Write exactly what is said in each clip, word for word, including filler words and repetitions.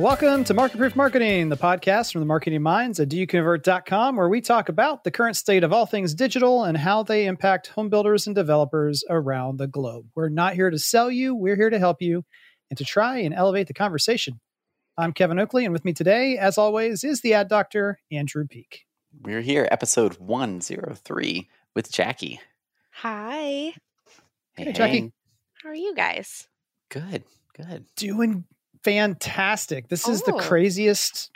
Welcome to Marketproof Marketing, the podcast from the marketing minds at Do You Convert dot com, where we talk about the current state of all things digital and how they impact home builders and developers around the globe. We're not here to sell you. We're here to help you and to try and elevate the conversation. I'm Kevin Oakley, and with me today, as always, is the ad doctor, Andrew Peak. We're here, episode one oh three with Jackie. Hi. Hey, hey Jackie. Hey. How are you guys? Good, good. Doing fantastic. This is oh. the craziest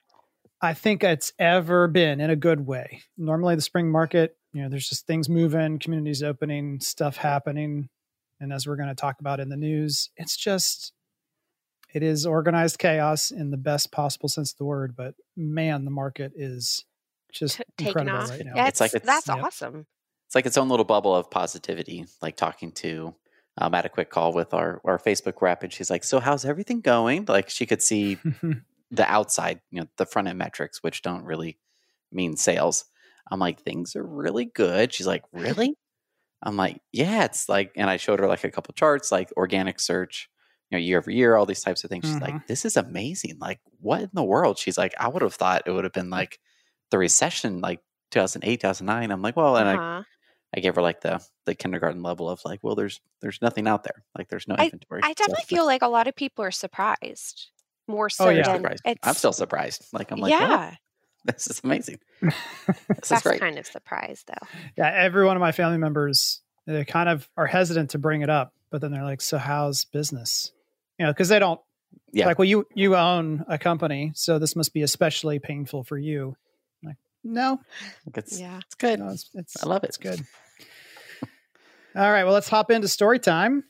I think it's ever been, in a good way. Normally the spring market, you know, there's just things moving, communities opening, stuff happening. And as we're going to talk about in the news, it's just, it is organized chaos in the best possible sense of the word. But man, the market is just T- taking off right now. Yeah, it's, it's like it's, that's yeah. awesome. It's like its own little bubble of positivity, like talking to Um, I had a quick call with our, our Facebook rep, and she's like, so how's everything going? Like, she could see the outside, you know, the front end metrics, which don't really mean sales. I'm like, things are really good. She's like, really? I'm like, yeah, it's like, and I showed her like a couple charts, like organic search, you know, year over year, all these types of things. She's mm-hmm. like, this is amazing. Like, what in the world? She's like, I would have thought it would have been like the recession, like two thousand eight, two thousand nine. I'm like, well, and uh-huh. I, I gave her like the, the kindergarten level of like, well, there's there's nothing out there. Like, there's no inventory. I, I definitely so, feel like a lot of people are surprised. More so oh, yeah. than surprised. It's, I'm still surprised. Like, I'm like, yeah, wow, this is amazing. This That's is great. Kind of surprised though. Yeah, every one of my family members, they kind of are hesitant to bring it up, but then they're like, so how's business? You know, because they don't, yeah. like, well, you, you own a company, so this must be especially painful for you. I'm like, no. It's, yeah. it's good. No, it's, it's, I love it. It's good. All right, well, let's hop into story time.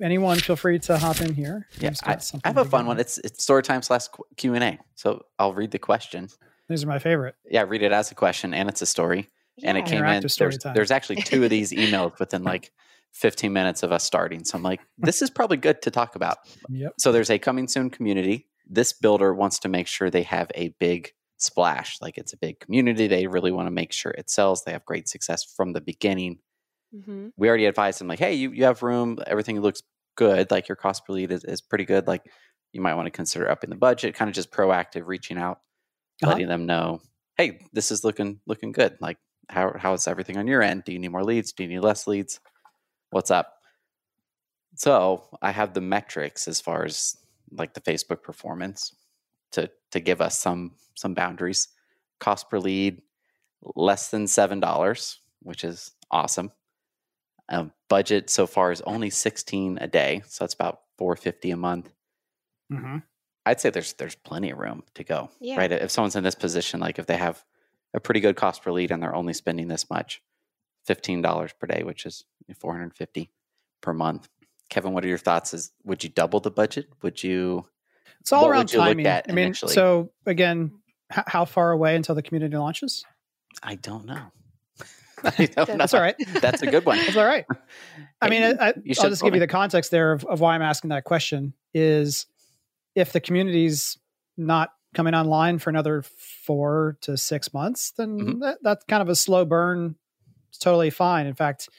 Anyone, feel free to hop in here. Yeah, I, I have a fun one. It's it's story time slash Q and A. So I'll read the question. These are my favorite. Yeah, read it as a question, and it's a story. Yeah. And it came in. There's, there's actually two of these emailed within like fifteen minutes of us starting. So I'm like, this is probably good to talk about. Yep. So there's a coming soon community. This builder wants to make sure they have a big splash. Like, it's a big community. They really want to make sure it sells. They have great success from the beginning. Mm-hmm. We already advised them, like, hey, you, you have room. Everything looks good. Like, your cost per lead is, is pretty good. Like, you might want to consider upping the budget. Kind of just proactive, reaching out, uh-huh. letting them know, hey, this is looking looking good. Like, how how is everything on your end? Do you need more leads? Do you need less leads? What's up? So I have the metrics as far as like the Facebook performance to to give us some some boundaries. Cost per lead less than seven dollars, which is awesome. Um, budget so far is only sixteen a day, so that's about four fifty a month. Mm-hmm. I'd say there's there's plenty of room to go, yeah. right? If someone's in this position, like if they have a pretty good cost per lead and they're only spending this much, fifteen dollars per day, which is four hundred fifty per month. Kevin, what are your thoughts? Is would you double the budget? Would you? It's all around timing. I mean, initially? So again, h- how far away until the community launches? I don't know. That's all right. That's a good one. That's all right. I mean, I, I, I'll just give you the context there of, of why I'm asking that question is if the community's not coming online for another four to six months, then mm-hmm. that, that's kind of a slow burn. It's totally fine. In fact,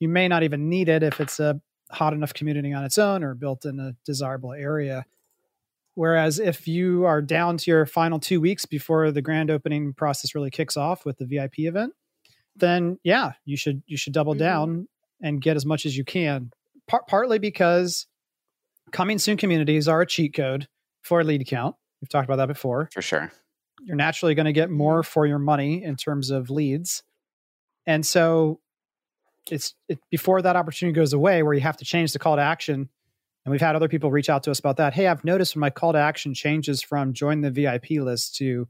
you may not even need it if it's a hot enough community on its own or built in a desirable area. Whereas if you are down to your final two weeks before the grand opening process really kicks off with the V I P event, then yeah, you should you should double mm-hmm. down and get as much as you can. Par- partly because coming soon communities are a cheat code for lead count. We've talked about that before. For sure. You're naturally going to get more for your money in terms of leads. And so it's it, before that opportunity goes away where you have to change the call to action. And we've had other people reach out to us about that. Hey, I've noticed when my call to action changes from join the V I P list to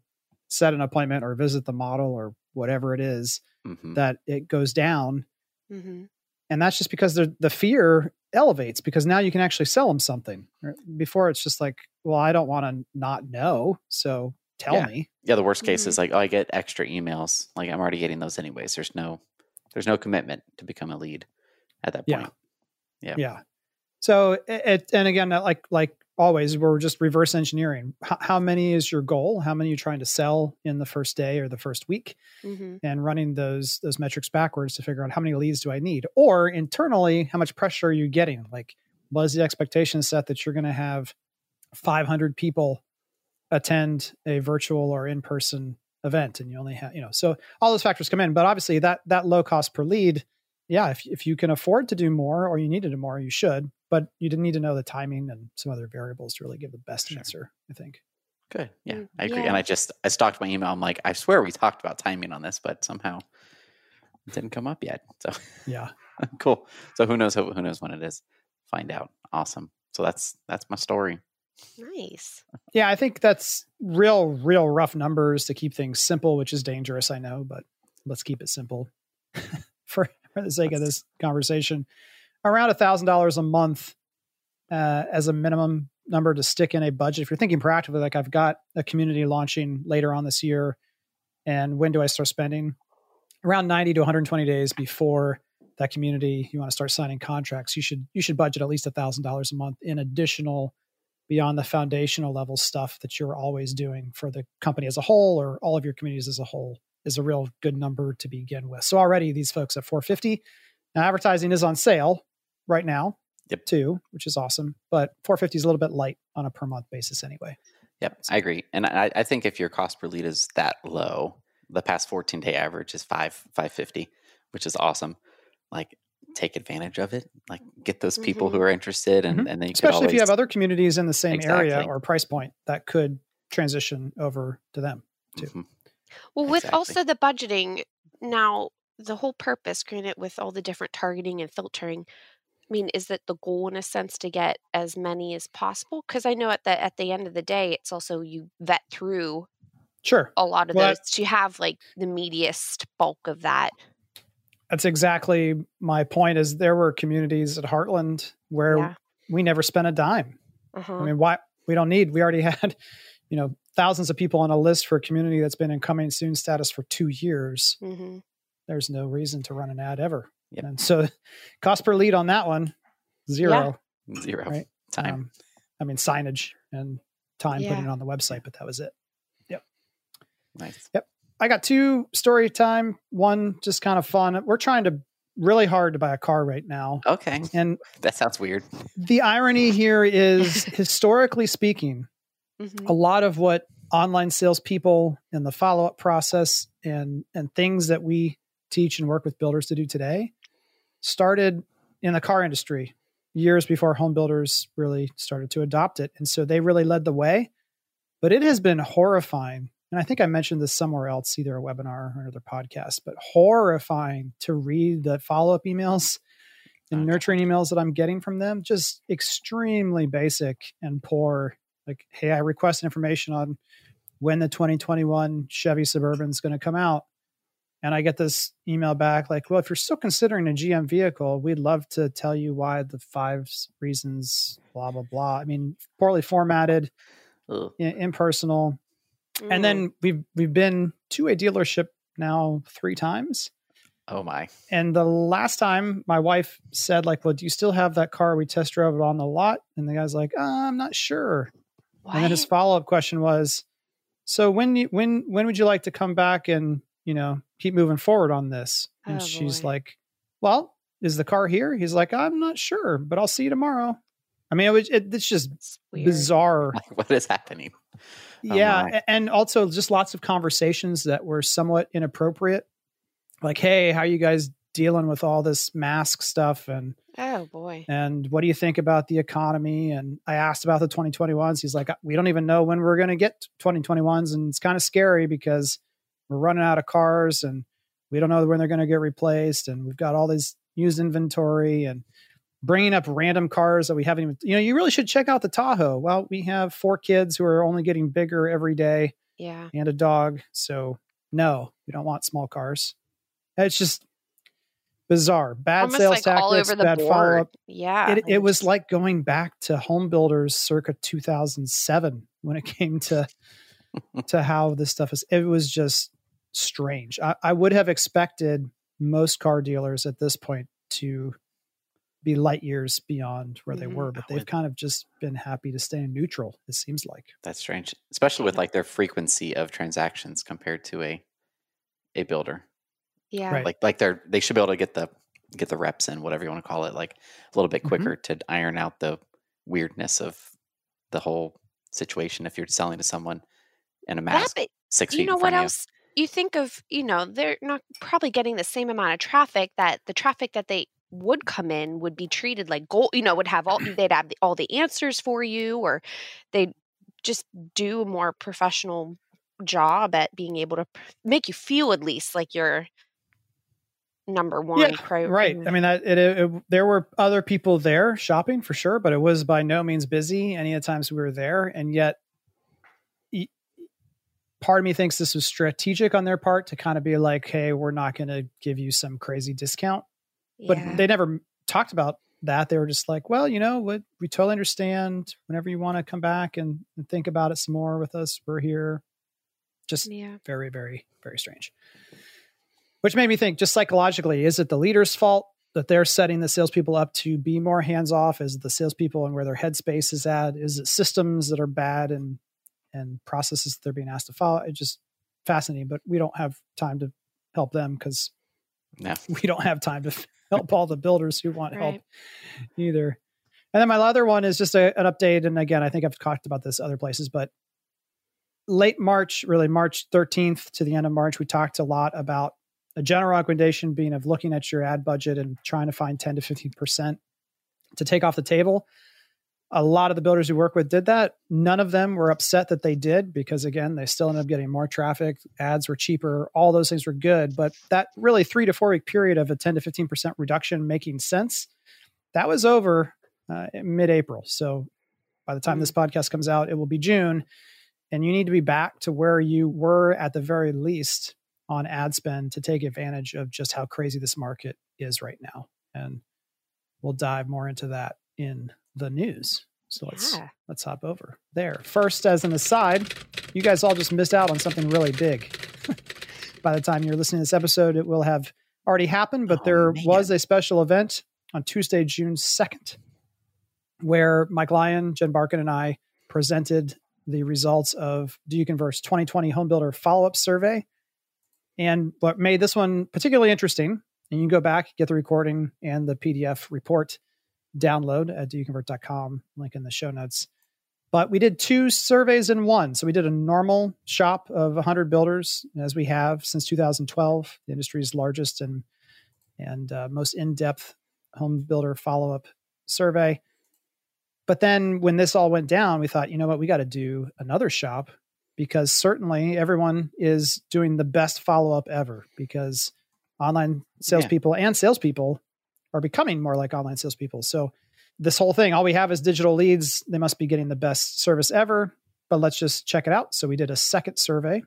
set an appointment or visit the model or whatever it is, mm-hmm. that it goes down. Mm-hmm. And that's just because the the fear elevates because now you can actually sell them something. Right? Before it's just like, well, I don't want to not know. So tell yeah. me. Yeah. The worst case mm-hmm. is like, oh, I get extra emails. Like I'm already getting those anyways. There's no, there's no commitment to become a lead at that point. Yeah. Yeah. yeah. So it, it, and again, like, like always, we're just reverse engineering. H- how many is your goal? How many are you trying to sell in the first day or the first week? Mm-hmm. And running those those metrics backwards to figure out how many leads do I need? Or internally, how much pressure are you getting? Like, was the expectation set that you're going to have five hundred people attend a virtual or in-person event, and you only have, you know, so all those factors come in. But obviously that that low cost per lead, yeah, if if you can afford to do more or you need to do more, you should, but you didn't need to know the timing and some other variables to really give the best sure. answer, I think. Good. Yeah, I agree. Yeah. And I just, I stalked my email. I'm like, I swear we talked about timing on this, but somehow it didn't come up yet. So yeah. Cool. So who knows, who, who knows when it is? Find out. Awesome. So that's, that's my story. Nice. Yeah. I think that's real, real rough numbers to keep things simple, which is dangerous. I know, but let's keep it simple for, for the sake that's... of this conversation. Around a thousand dollars a month uh, as a minimum number to stick in a budget. If you're thinking practically, like I've got a community launching later on this year, and when do I start spending? Around ninety to one hundred twenty days before that community, you want to start signing contracts. You should, you should budget at least a thousand dollars a month in additional beyond the foundational level stuff that you're always doing for the company as a whole, or all of your communities as a whole, is a real good number to begin with. So already these folks at four fifty, now advertising is on sale right now. Yep. Too, which is awesome. But four fifty is a little bit light on a per month basis anyway. Yep, so. I agree. And I, I think if your cost per lead is that low, the past fourteen day average is five fifty, which is awesome. Like, take advantage of it. Like, get those people mm-hmm. who are interested, and, mm-hmm. and then you especially always... if you have other communities in the same exactly. area or price point that could transition over to them too. Mm-hmm. Well, with exactly. also the budgeting now, the whole purpose, granted, with all the different targeting and filtering. I mean, is that the goal in a sense to get as many as possible? Because I know at the at the end of the day, it's also you vet through sure a lot of well, those to have like the meatiest bulk of that. That's exactly my point. Is there were communities at Heartland where yeah. we never spent a dime. Uh-huh. I mean, why we don't need? We already had, you know, thousands of people on a list for a community that's been in coming soon status for two years. Mm-hmm. There's no reason to run an ad ever. Yep. And so cost per lead on that one, zero. Yeah. Zero. Right? Time. Um, I mean, signage and time yeah. putting it on the website, but that was it. Yep. Nice. Yep. I got two story time. One just kind of fun. We're trying to really hard to buy a car right now. Okay. And that sounds weird. The irony here is historically speaking, mm-hmm. a lot of what online salespeople and the follow-up process and, and things that we teach and work with builders to do today started in the car industry years before home builders really started to adopt it. And so they really led the way, but it has been horrifying. And I think I mentioned this somewhere else, either a webinar or another podcast, but horrifying to read the follow-up emails and okay. nurturing emails that I'm getting from them, just extremely basic and poor. Like, hey, I request information on when the twenty twenty-one Chevy Suburban is going to come out. And I get this email back like, well, if you're still considering a G M vehicle, we'd love to tell you why the five reasons, blah, blah, blah. I mean, poorly formatted, Ugh. impersonal. Mm. And then we've, we've been to a dealership now three times. Oh, my. And the last time my wife said, like, well, do you still have that car? We test drove it on the lot. And the guy's like, uh, I'm not sure. What? And then his follow-up question was, so when, you, when, when would you like to come back and, you know, keep moving forward on this? And oh, she's boy. like, well, is the car here? He's like, I'm not sure, but I'll see you tomorrow. I mean, it was, it, it's just it's bizarre. Like, what is happening? Yeah. Oh, and also just lots of conversations that were somewhat inappropriate. Like, hey, how are you guys dealing with all this mask stuff? And, oh boy. And what do you think about the economy? And I asked about the twenty twenty-ones. He's like, we don't even know when we're going to get twenty twenty-ones. And it's kind of scary because we're running out of cars and we don't know when they're going to get replaced. And we've got all this used inventory and bringing up random cars that we haven't even, you know, you really should check out the Tahoe. Well, we have four kids who are only getting bigger every day yeah, and a dog. So no, we don't want small cars. It's just bizarre. Bad almost sales like tactics, bad board. Follow-up. Yeah. It, it was like going back to home builders circa two thousand seven when it came to, to how this stuff is. It was just strange. I, I would have expected most car dealers at this point to be light years beyond where mm-hmm. they were, but they've kind of just been happy to stay neutral, it seems like. That's strange, especially with like their frequency of transactions compared to a a builder. Yeah. Right. Like like they're they should be able to get the get the reps in, whatever you want to call it, like a little bit quicker mm-hmm. to iron out the weirdness of the whole situation if you're selling to someone in a mask yeah, six feet. You know what else? You think of, you know, they're not probably getting the same amount of traffic that the traffic that they would come in would be treated like gold, you know, would have all, they'd have all the answers for you, or they'd just do a more professional job at being able to make you feel at least like you're number one. Yeah, pro- right. I mean, I, it, it, there were other people there shopping for sure, but it was by no means busy any of the times we were there. And yet e- part of me thinks this was strategic on their part to kind of be like, hey, we're not going to give you some crazy discount. But yeah. They never talked about that. They were just like, well, you know, we, we totally understand. Whenever you want to come back and, and think about it some more with us, we're here. Just yeah. very, very, very strange. Which made me think, just psychologically, is it the leader's fault that they're setting the salespeople up to be more hands-off? Is it the salespeople and where their headspace is at? Is it systems that are bad and and processes that they're being asked to follow? It's just fascinating, but we don't have time to help them because no. we don't have time to help all the builders who want right. help either. And then my other one is just a, an update. And again, I think I've talked about this other places, but late March, really March thirteenth to the end of March, we talked a lot about a general recommendation being of looking at your ad budget and trying to find ten to fifteen percent to take off the table. A lot of the builders we work with did that. None of them were upset that they did because, again, they still ended up getting more traffic. Ads were cheaper. All those things were good. But that really three to four week period of a ten to fifteen percent reduction making sense, that was over uh, mid-April. So by the time mm-hmm. this podcast comes out, it will be June. And you need to be back to where you were at the very least on ad spend to take advantage of just how crazy this market is right now. And we'll dive more into that in the news. So yeah. let's let's hop over there. First, as an aside, you guys all just missed out on something really big. By the time you're listening to this episode, it will have already happened, but oh, there man. was a special event on Tuesday, June second, where Mike Lyon, Jen Barkin, and I presented the results of DoYouConvert's twenty twenty Home Builder Follow-Up Survey. And what made this one particularly interesting, and you can go back, get the recording and the P D F report download at do you convert dot com, link in the show notes. But we did two surveys in one. So we did a normal shop of one hundred builders, as we have since two thousand twelve, the industry's largest and, and uh, most in-depth home builder follow-up survey. But then when this all went down, we thought, you know what, we got to do another shop, because certainly everyone is doing the best follow-up ever, because online salespeople yeah. and salespeople are becoming more like online salespeople. So this whole thing, all we have is digital leads. They must be getting the best service ever, but let's just check it out. So we did a second survey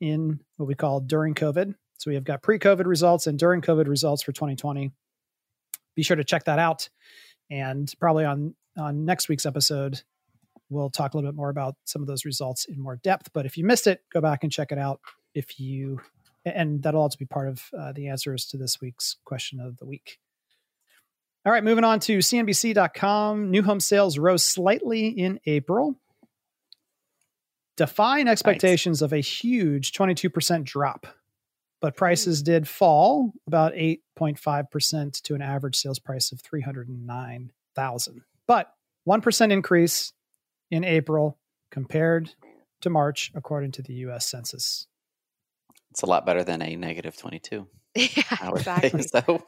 in what we call during COVID. So we have got pre-COVID results and during COVID results for twenty twenty. Be sure to check that out. And probably on, on next week's episode, we'll talk a little bit more about some of those results in more depth. But if you missed it, go back and check it out. If you, and that'll also be part of uh, the answers to this week's question of the week. All right, moving on to C N B C dot com. New home sales rose slightly in April, defying expectations nice. of a huge twenty-two percent drop, but prices mm-hmm. did fall about eight point five percent to an average sales price of three hundred nine thousand dollars. But one percent increase in April compared to March, according to the U S Census. It's a lot better than a negative twenty-two. Yeah, exactly. So,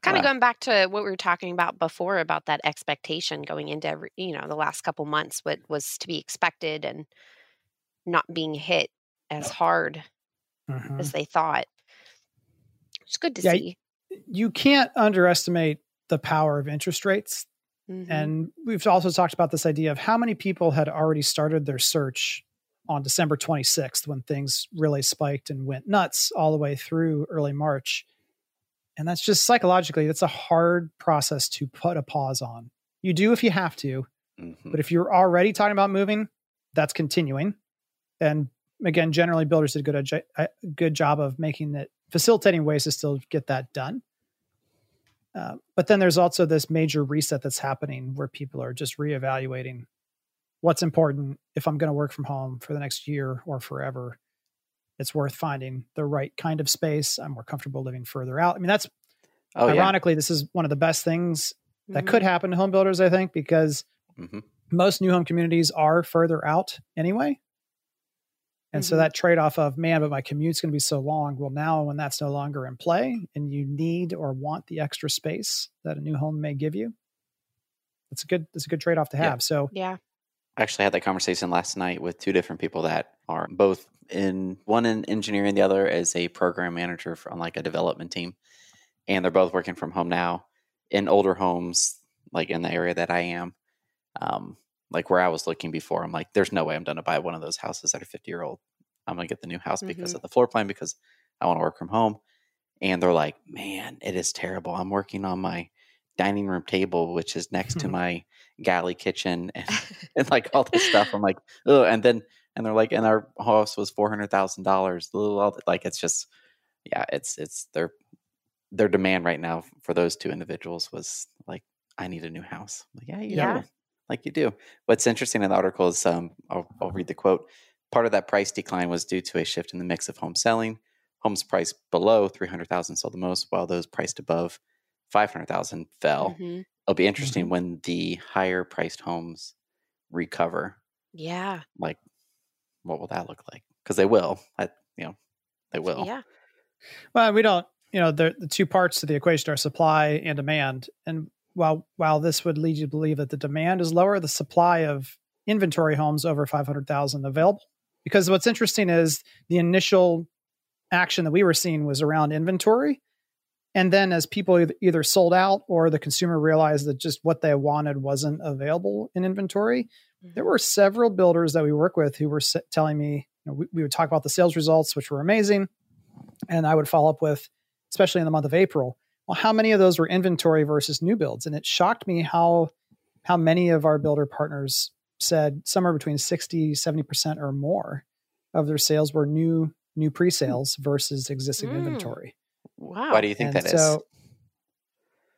kind of uh, going back to what we were talking about before, about that expectation going into every, you know, the last couple months, what was to be expected and not being hit as hard uh-huh. as they thought. It's good to yeah, see. You can't underestimate the power of interest rates. Mm-hmm. And we've also talked about this idea of how many people had already started their search on December twenty-sixth when things really spiked and went nuts all the way through early March. And that's just psychologically, that's a hard process to put a pause on. You do if you have to, mm-hmm. but if you're already talking about moving, that's continuing. And again, generally builders did a good, a good job of making it, facilitating ways to still get that done. Uh, but then there's also this major reset that's happening where people are just reevaluating what's important. If I'm going to work from home for the next year or forever, it's worth finding the right kind of space. I'm more comfortable living further out. I mean, that's oh, ironically, yeah. this is one of the best things that mm-hmm. could happen to home builders, I think, because mm-hmm. most new home communities are further out anyway. And mm-hmm. so that trade-off of, man, but my commute's going to be so long. Well, now when that's no longer in play and you need or want the extra space that a new home may give you, that's a good, that's a good trade-off to have. Yeah. So yeah, I actually had that conversation last night with two different people that are both in, one in engineering, the other as a program manager for, on like a development team. And they're both working from home now in older homes, like in the area that I am. Um, Like where I was looking before, I'm like, there's no way I'm going to buy one of those houses that are fifty year old. I'm going to get the new house mm-hmm. because of the floor plan, because I want to work from home. And they're like, man, it is terrible. I'm working on my dining room table, which is next mm-hmm. to my galley kitchen and, and like all this stuff. I'm like, oh, and then, and they're like, and our house was four hundred thousand dollars. Like, it's just, yeah, it's, it's their, their demand right now for those two individuals was like, I need a new house. I'm like, yeah, you yeah. know. Like you do. What's interesting in the article is, um, I'll, I'll read the quote. Part of that price decline was due to a shift in the mix of home selling. Homes priced below three hundred thousand sold the most, while those priced above five hundred thousand fell. Mm-hmm. It'll be interesting mm-hmm. when the higher priced homes recover. Yeah. Like, what will that look like? Because they will. I, you know, they will. Yeah. Well, we don't, you know, the, the two parts to the equation are supply and demand. And While while this would lead you to believe that the demand is lower, the supply of inventory homes over five hundred thousand available. Because what's interesting is the initial action that we were seeing was around inventory. And then as people either sold out or the consumer realized that just what they wanted wasn't available in inventory, mm-hmm. there were several builders that we work with who were telling me, you know, we, we would talk about the sales results, which were amazing. And I would follow up with, especially in the month of April, well, how many of those were inventory versus new builds? And it shocked me how how many of our builder partners said somewhere between sixty, seventy percent or more of their sales were new new pre-sales versus existing mm. inventory. Wow. Why do you think and that so, is?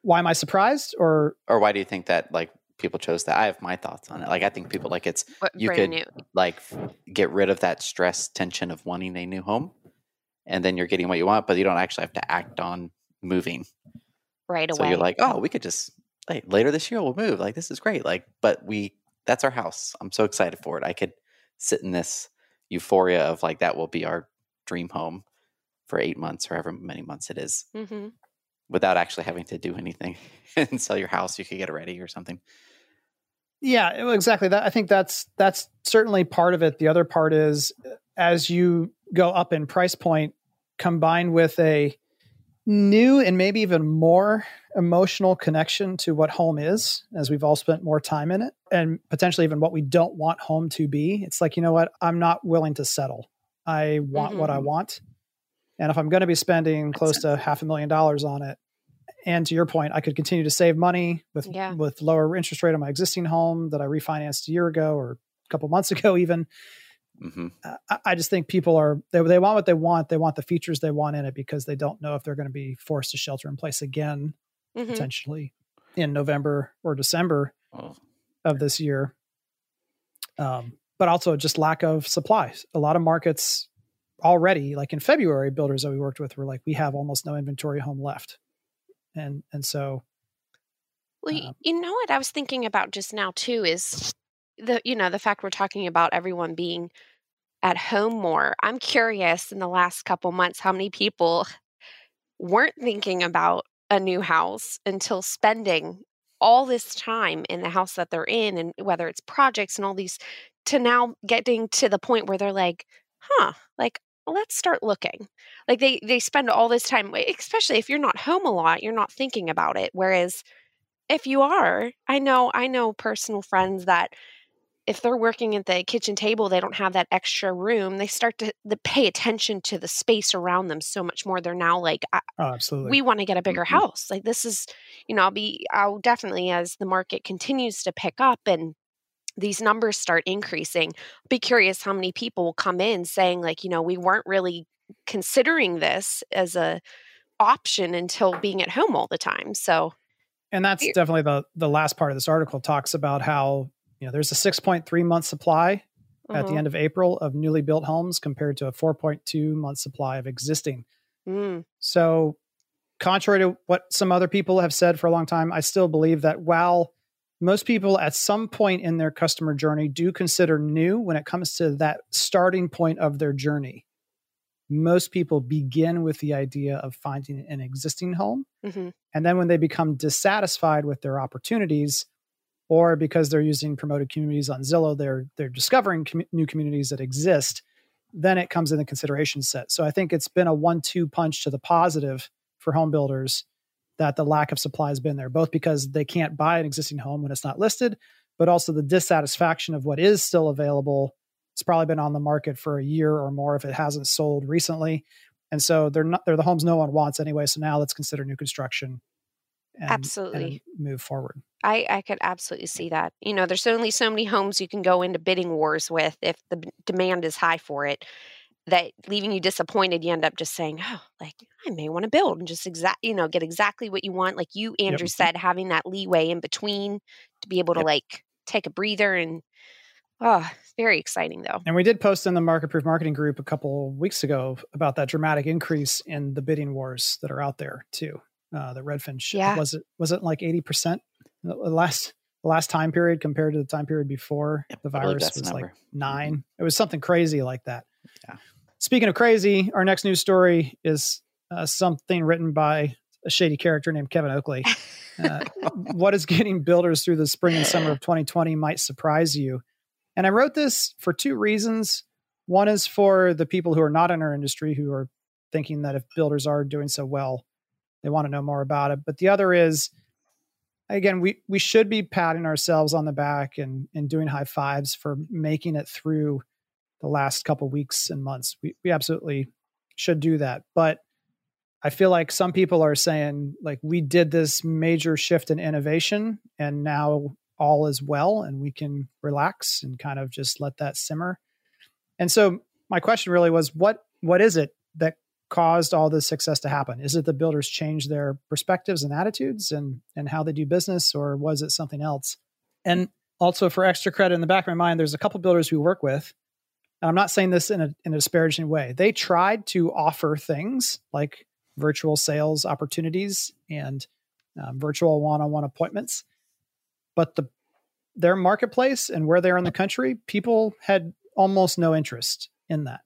Why am I surprised? Or or why do you think that like people chose that? I have my thoughts on it. Like I think people like it's what, you could new. like get rid of that stress tension of wanting a new home and then you're getting what you want, but you don't actually have to act on moving right away. So you're like, oh, we could just like later this year we'll move. Like this is great. Like, but we that's our house. I'm so excited for it. I could sit in this euphoria of like that will be our dream home for eight months or however many months it is, mm-hmm. without actually having to do anything and sell your house. You could get it ready or something. Yeah, exactly. That I think that's that's certainly part of it. The other part is as you go up in price point, combined with a new and maybe even more emotional connection to what home is, as we've all spent more time in it, and potentially even what we don't want home to be. It's like, you know what? I'm not willing to settle. I want mm-hmm. what I want. And if I'm going to be spending close to half a million dollars on it, and to your point, I could continue to save money with yeah. with lower interest rate on my existing home that I refinanced a year ago or a couple months ago even. Mm-hmm. I, I just think people are, they, they want what they want. They want the features they want in it because they don't know if they're going to be forced to shelter in place again, mm-hmm. potentially in November or December oh. of this year. Um, but also just lack of supply. A lot of markets already, like in February, builders that we worked with were like, we have almost no inventory home left. And, and so. Well, um, you know what I was thinking about just now too, is the, you know, the fact we're talking about everyone being at home more. I'm curious in the last couple months how many people weren't thinking about a new house until spending all this time in the house that they're in, and whether it's projects and all these, to now getting to the point where they're like, huh, like, let's start looking. Like they, they spend all this time, especially if you're not home a lot, you're not thinking about it. Whereas if you are, I know, I know personal friends that if they're working at the kitchen table, they don't have that extra room. They start to the, pay attention to the space around them so much more. They're now like, I, oh, absolutely. We want to get a bigger mm-hmm. house. Like this is, you know, I'll be, I'll definitely, as the market continues to pick up and these numbers start increasing, I'll be curious how many people will come in saying like, you know, we weren't really considering this as a option until being at home all the time. So. And that's here. Definitely the, the last part of this article talks about how, you know, there's a six point three month supply mm-hmm. at the end of April of newly built homes compared to a four point two month supply of existing. Mm. So contrary to what some other people have said for a long time, I still believe that while most people at some point in their customer journey do consider new when it comes to that starting point of their journey. Most people begin with the idea of finding an existing home. Mm-hmm. And then when they become dissatisfied with their opportunities, or because they're using promoted communities on Zillow, they're they're discovering com- new communities that exist, then it comes in the consideration set. So I think it's been a one two punch to the positive for home builders that the lack of supply has been there, both because they can't buy an existing home when it's not listed, but also the dissatisfaction of what is still available. It's probably been on the market for a year or more if it hasn't sold recently. And so they're not, they're the homes no one wants anyway. So now let's consider new construction. And, absolutely. And move forward. I, I could absolutely see that. You know, there's only so many homes you can go into bidding wars with if the demand is high for it, that leaving you disappointed, you end up just saying, oh, like I may want to build and just exact, you know, get exactly what you want. Like you, Andrew, yep. said, having that leeway in between to be able to yep. like take a breather. And oh, it's very exciting though. And we did post in the Marketproof Marketing group a couple weeks ago about that dramatic increase in the bidding wars that are out there too. Uh, the Redfin sh- yeah. was it was it like eighty percent the last the last time period compared to the time period before the virus was number. like nine. Mm-hmm. It was something crazy like that. Yeah. Speaking of crazy, our next news story is uh, something written by a shady character named Kevin Oakley. Uh, what is getting builders through the spring and summer of twenty twenty might surprise you. And I wrote this for two reasons. One is for the people who are not in our industry who are thinking that if builders are doing so well, they want to know more about it. But the other is, again, we we should be patting ourselves on the back and, and doing high fives for making it through the last couple of weeks and months. We we absolutely should do that. But I feel like some people are saying, like, we did this major shift in innovation and now all is well and we can relax and kind of just let that simmer. And so my question really was, what what is it that caused all this success to happen? Is it the builders change their perspectives and attitudes and and how they do business, or was it something else? And also for extra credit, in the back of my mind, there's a couple builders who work with, and I'm not saying this in a, in a disparaging way. They tried to offer things like virtual sales opportunities and um, virtual one-on-one appointments, but the their marketplace and where they are in the country, people had almost no interest in that.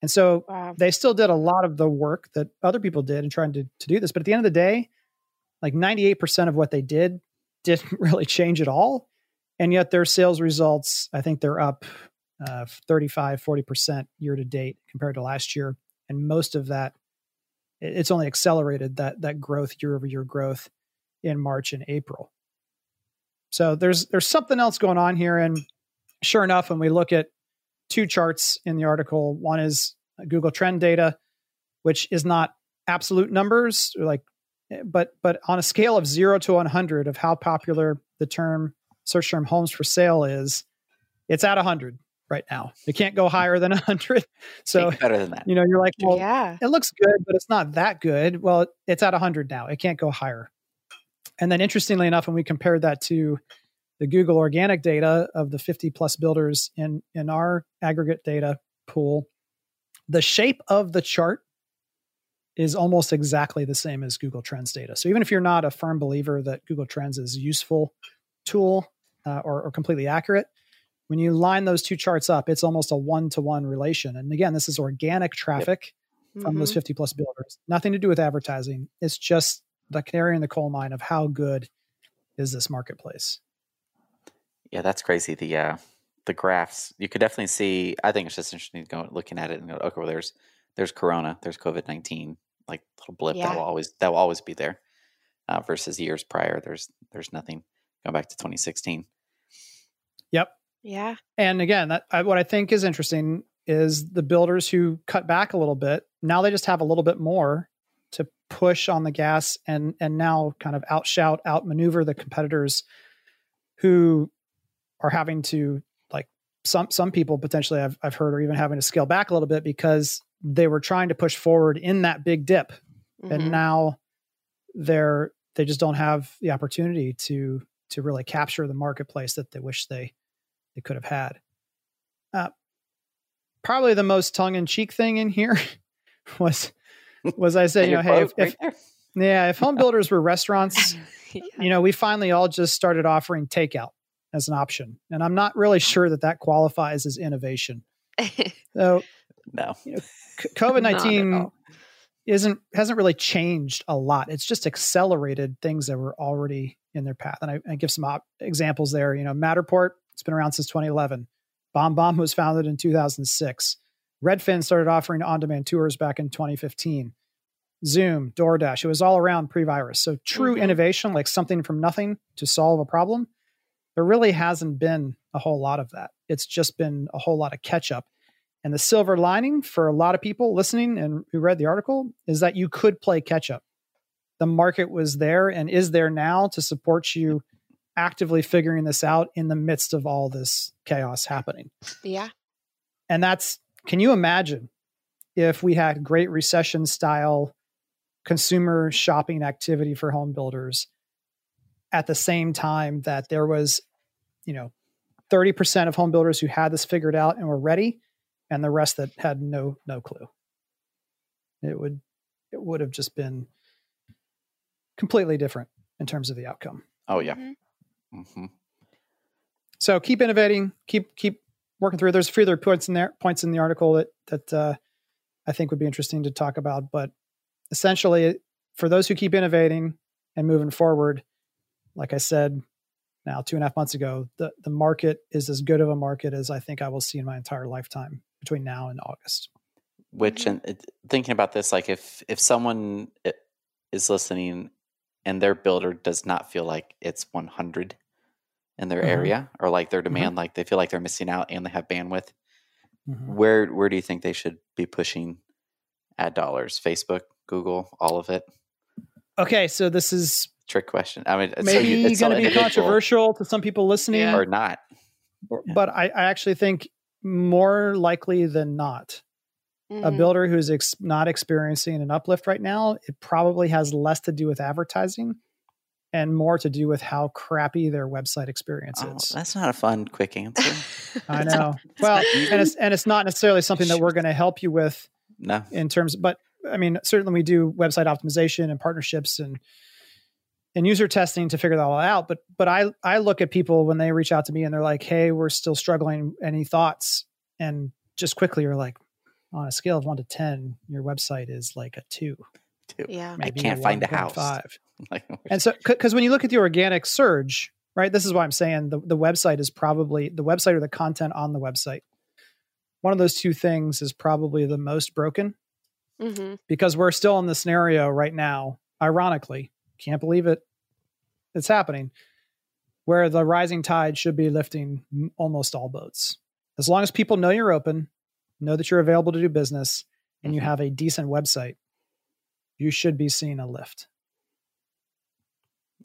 And so wow. they still did a lot of the work that other people did in trying to, to do this. But at the end of the day, like ninety-eight percent of what they did didn't really change at all. And yet their sales results, I think they're up uh, thirty-five, forty percent year to date compared to last year. And most of that, it's only accelerated that that growth, year over year growth in March and April. So there's there's something else going on here. And sure enough, when we look at two charts in the article. One is Google Trend data, which is not absolute numbers, like, but but on a scale of zero to one hundred of how popular the term search term homes for sale is, it's at one hundred right now. It can't go higher than one hundred. So think better than that. You know, you're like, well, yeah. it looks good, but it's not that good. Well, it's at one hundred now. It can't go higher. And then interestingly enough, when we compared that to the Google organic data of the fifty plus builders in, in our aggregate data pool, the shape of the chart is almost exactly the same as Google Trends data. So even if you're not a firm believer that Google Trends is a useful tool uh, or, or completely accurate, when you line those two charts up, it's almost a one-to-one relation. And again, this is organic traffic yep. from mm-hmm. those fifty plus builders. Nothing to do with advertising. It's just the canary in the coal mine of how good is this marketplace. Yeah, that's crazy. The uh, the graphs, you could definitely see. I think it's just interesting going looking at it and go, okay, well, there's there's Corona, there's COVID nineteen, like little blip yeah. that will always that will always be there. Uh, versus years prior, there's there's nothing going back to twenty sixteen. Yep. Yeah. And again, that I, what I think is interesting is the builders who cut back a little bit. Now they just have a little bit more to push on the gas and and now kind of outshout, outmaneuver the competitors who are having to, like some some people potentially I've I've heard are even having to scale back a little bit because they were trying to push forward in that big dip, mm-hmm. and now they're they just don't have the opportunity to to really capture the marketplace that they wish they they could have had. Uh, probably the most tongue in cheek thing in here was was I said, you know, hey, if, if Yeah. If home builders were restaurants, yeah. you know, we finally all just started offering takeout as an option. And I'm not really sure that that qualifies as innovation. So, no, you know, COVID nineteen isn't, hasn't really changed a lot. It's just accelerated things that were already in their path. And I, I give some op- examples there. You know, Matterport, it's been around since twenty eleven. BombBomb was founded in two thousand six. Redfin started offering on-demand tours back in twenty fifteen. Zoom, DoorDash, it was all around pre-virus. So true mm-hmm. innovation, like something from nothing to solve a problem, there really hasn't been a whole lot of that. It's just been a whole lot of catch-up. And the silver lining for a lot of people listening and who read the article is that you could play catch-up. The market was there and is there now to support you actively figuring this out in the midst of all this chaos happening. Yeah. And that's, can you imagine if we had great recession style consumer shopping activity for home builders at the same time that there was, you know, thirty percent of home builders who had this figured out and were ready and the rest that had no, no clue. It would, it would have just been completely different in terms of the outcome. Oh yeah. Mm-hmm. Mm-hmm. So keep innovating, keep keep working through. There's a few other points in there, points in the article that that uh, I think would be interesting to talk about. But essentially, for those who keep innovating and moving forward, like I said, now two and a half months ago, the the market is as good of a market as I think I will see in my entire lifetime between now and August. Which, and thinking about this, like if if someone is listening and their builder does not feel like it's one hundred in their mm-hmm. area or like their demand, mm-hmm. like they feel like they're missing out and they have bandwidth. Mm-hmm. Where, where do you think they should be pushing ad dollars? Facebook, Google, all of it. Okay. So this is trick question. I mean, it's maybe so going to be controversial to some people listening yeah. or not, but yeah. I, I actually think more likely than not, mm-hmm. a builder who's ex- not experiencing an uplift right now, it probably has less to do with advertising and more to do with how crappy their website experience oh, is. That's not a fun, quick answer. I know. Well, and it's and it's not necessarily something that we're going to help you with no. in terms, but I mean, certainly we do website optimization and partnerships and and user testing to figure that all out. But but I, I look at people when they reach out to me and they're like, hey, we're still struggling. Any thoughts? And just quickly you're like, on a scale of one to ten, your website is like a two. Two. Yeah. Maybe I can't a find a house. Five. And so, because when you look at the organic surge, right, this is why I'm saying the, the website is probably, the website or the content on the website, one of those two things is probably the most broken mm-hmm. because we're still in the scenario right now, ironically, can't believe it, it's happening, where the rising tide should be lifting almost all boats. As long as people know you're open, know that you're available to do business, and you have a decent website, you should be seeing a lift.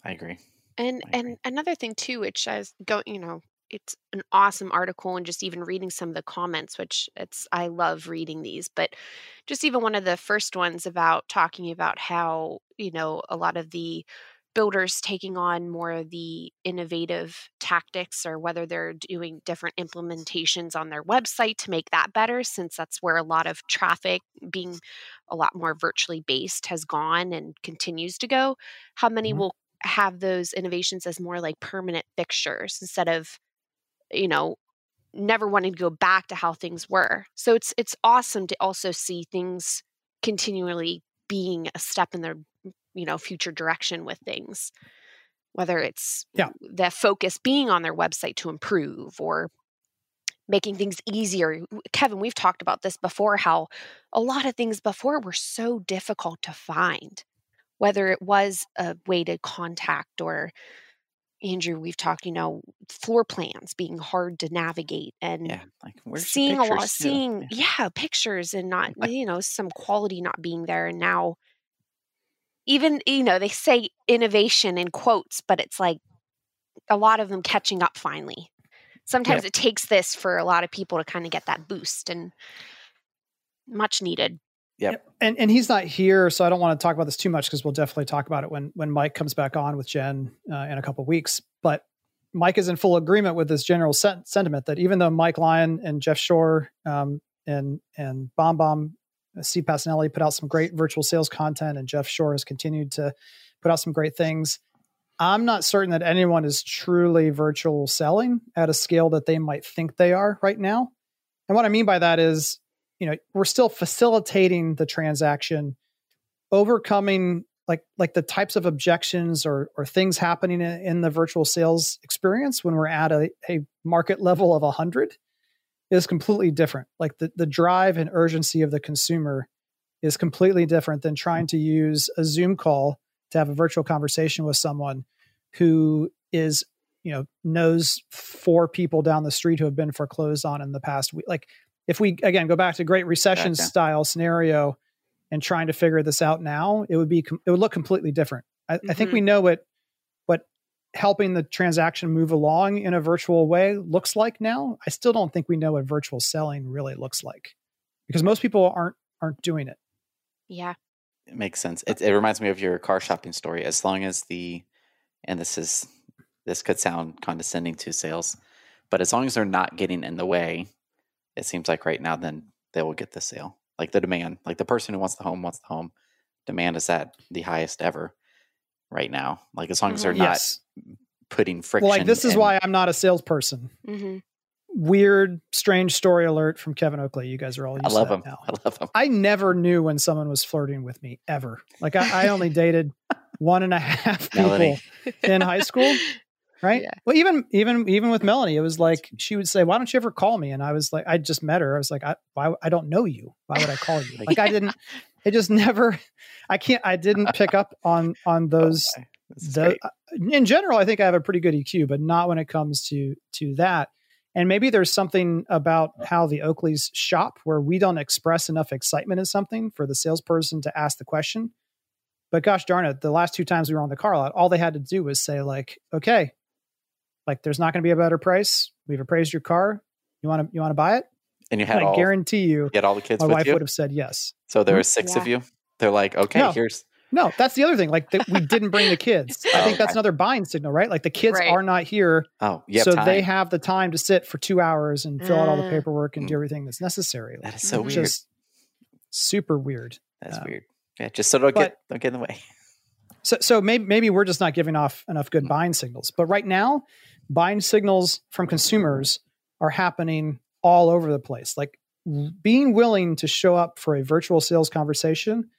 I agree. And I agree. And another thing too, which I was going, you know, it's an awesome article, and just even reading some of the comments, which it's, I love reading these, but just even one of the first ones about talking about how, you know, a lot of the builders taking on more of the innovative tactics, or whether they're doing different implementations on their website to make that better, since that's where a lot of traffic, being a lot more virtually based, has gone and continues to go. How many mm-hmm. will have those innovations as more like permanent fixtures instead of, you know, never wanting to go back to how things were? So it's it's awesome to also see things continually being a step in the, you know, future direction with things, whether it's yeah. the focus being on their website to improve or making things easier. Kevin, we've talked about this before, how a lot of things before were so difficult to find, whether it was a way to contact, or Andrew, we've talked, you know, floor plans being hard to navigate, and yeah, like seeing a lot of seeing, yeah. yeah, pictures and not, you know, some quality not being there. And now even, you know, they say innovation in quotes, but it's like a lot of them catching up finally. Sometimes yeah. it takes this for a lot of people to kind of get that boost, and much needed. Yep. And and he's not here, so I don't want to talk about this too much, because we'll definitely talk about it when, when Mike comes back on with Jen uh, in a couple of weeks. But Mike is in full agreement with this general sen- sentiment that even though Mike Lyon and Jeff Shore um, and and BombBomb Steve Passanelli put out some great virtual sales content, and Jeff Shore has continued to put out some great things. I'm not certain that anyone is truly virtual selling at a scale that they might think they are right now. And what I mean by that is, you know, we're still facilitating the transaction, overcoming like like the types of objections or or things happening in the virtual sales experience when we're at a, a market level of one hundred is completely different. Like the, the drive and urgency of the consumer is completely different than trying to use a Zoom call to have a virtual conversation with someone who is, you know, knows four people down the street who have been foreclosed on in the past week. Like if we, again, go back to Great Recession gotcha. style scenario and trying to figure this out now, it would be, it would look completely different. I, mm-hmm. I think we know what, what helping the transaction move along in a virtual way looks like now. I still don't think we know what virtual selling really looks like because most people aren't, aren't doing it. Yeah. It makes sense. It, it reminds me of your car shopping story. As long as the, and this is, this could sound condescending to sales, but as long as they're not getting in the way, it seems like right now, then they will get the sale. Like the demand, like the person who wants the home wants the home. Demand is at the highest ever right now. Like as long as they're yes. not putting friction. Well, like this is in- why I'm not a salesperson. Mm-hmm. Weird, strange story alert from Kevin Oakley. You guys are all used I love to that him. now. I love him. I never knew when someone was flirting with me ever. Like I, I only dated one and a half people in high school. Right. Yeah. Well, even, even, even with Melanie, it was like, she would say, why don't you ever call me? And I was like, I just met her. I was like, I, why, I don't know you. Why would I call you? Like yeah. I didn't, it just never, I can't, I didn't pick up on, on those. Okay. The, in general, I think I have a pretty good E Q, but not when it comes to, to that. And maybe there's something about how the Oakleys shop where we don't express enough excitement in something for the salesperson to ask the question. But gosh darn it, the last two times we were on the car lot, all they had to do was say like, okay, like there's not going to be a better price. We've appraised your car. You want to you want to buy it? And you had and all, I guarantee you, you had all the kids. My with wife you? Would have said yes. So there were six yeah. of you. They're like, okay, no, here's no. That's the other thing. Like the, we didn't bring the kids. I think that's another buying signal, right? Like the kids right. are not here. Oh, yeah. So time. They have the time to sit for two hours and fill mm. out all the paperwork and mm. do everything that's necessary. That is so mm-hmm. weird. Super weird. That's um, weird. Yeah, just so don't but, get don't get in the way. So so maybe maybe we're just not giving off enough good mm. buying signals. But right now, buying signals from consumers are happening all over the place. Like being willing to show up for a virtual sales conversation,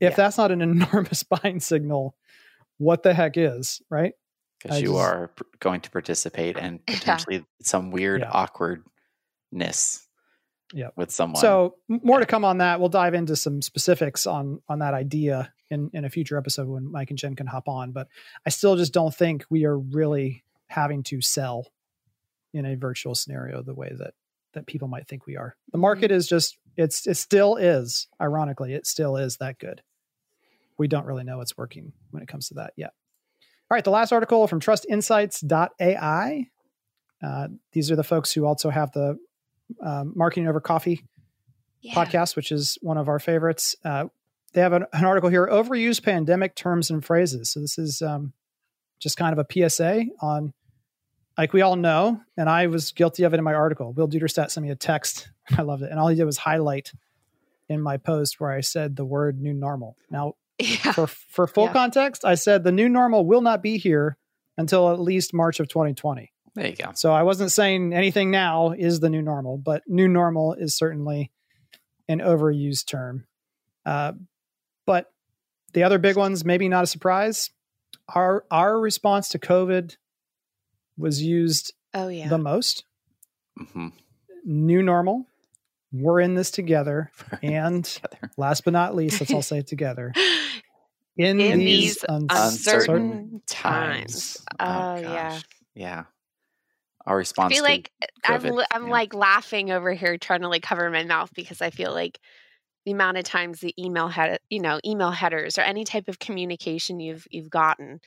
if yeah. that's not an enormous buying signal, what the heck is, right? Because you just, are going to participate and potentially yeah. some weird yeah. awkwardness yeah. with someone. So more yeah. to come on that. We'll dive into some specifics on on that idea in, in a future episode when Mike and Jen can hop on. But I still just don't think we are really having to sell in a virtual scenario the way that that people might think we are. The market is just, it's it still is, ironically, it still is that good. We don't really know what's working when it comes to that yet. All right, the last article from trust insights dot a i. Uh, these are the folks who also have the um, Marketing Over Coffee yeah. podcast, which is one of our favorites. Uh, they have an, an article here, Overused Pandemic Terms and Phrases. So this is um, just kind of a P S A on, like we all know, and I was guilty of it in my article. Will Duderstadt sent me a text. I loved it. And all he did was highlight in my post where I said the word new normal. Now, yeah. for, for full yeah. context, I said the new normal will not be here until at least March of twenty twenty. There you go. So I wasn't saying anything now is the new normal, but new normal is certainly an overused term. Uh, but the other big ones, maybe not a surprise, our our response to COVID was used oh, yeah. the most. Mm-hmm. New normal. We're in this together. And together. Last but not least, let's all say it together. In, in these, these uncertain, uncertain times. times. Oh, oh yeah. Yeah. Our response. I feel like COVID, I'm, I'm yeah. like laughing over here, trying to like cover my mouth because I feel like the amount of times the email had, you know, email headers or any type of communication you've you've gotten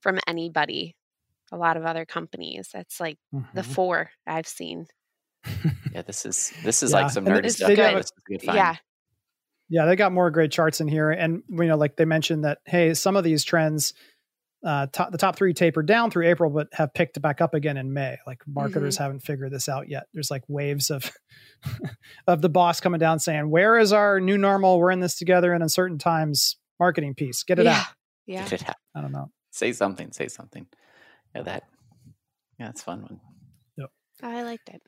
from anybody. A lot of other companies. That's like mm-hmm. the four I've seen. Yeah, this is this is yeah. like some nerdy stuff. Good. This is good fun. Yeah, yeah, they got more great charts in here, and you know, like they mentioned that hey, some of these trends Uh, top, the top three tapered down through April, but have picked back up again in May. Like marketers mm-hmm. haven't figured this out yet. There's like waves of of the boss coming down saying, "Where is our new normal? We're in this together in uncertain times." Marketing piece, get it yeah. out. Yeah, get it out. I don't know. Say something. Say something. Yeah, that. Yeah, that's a fun one. Yep, I liked it.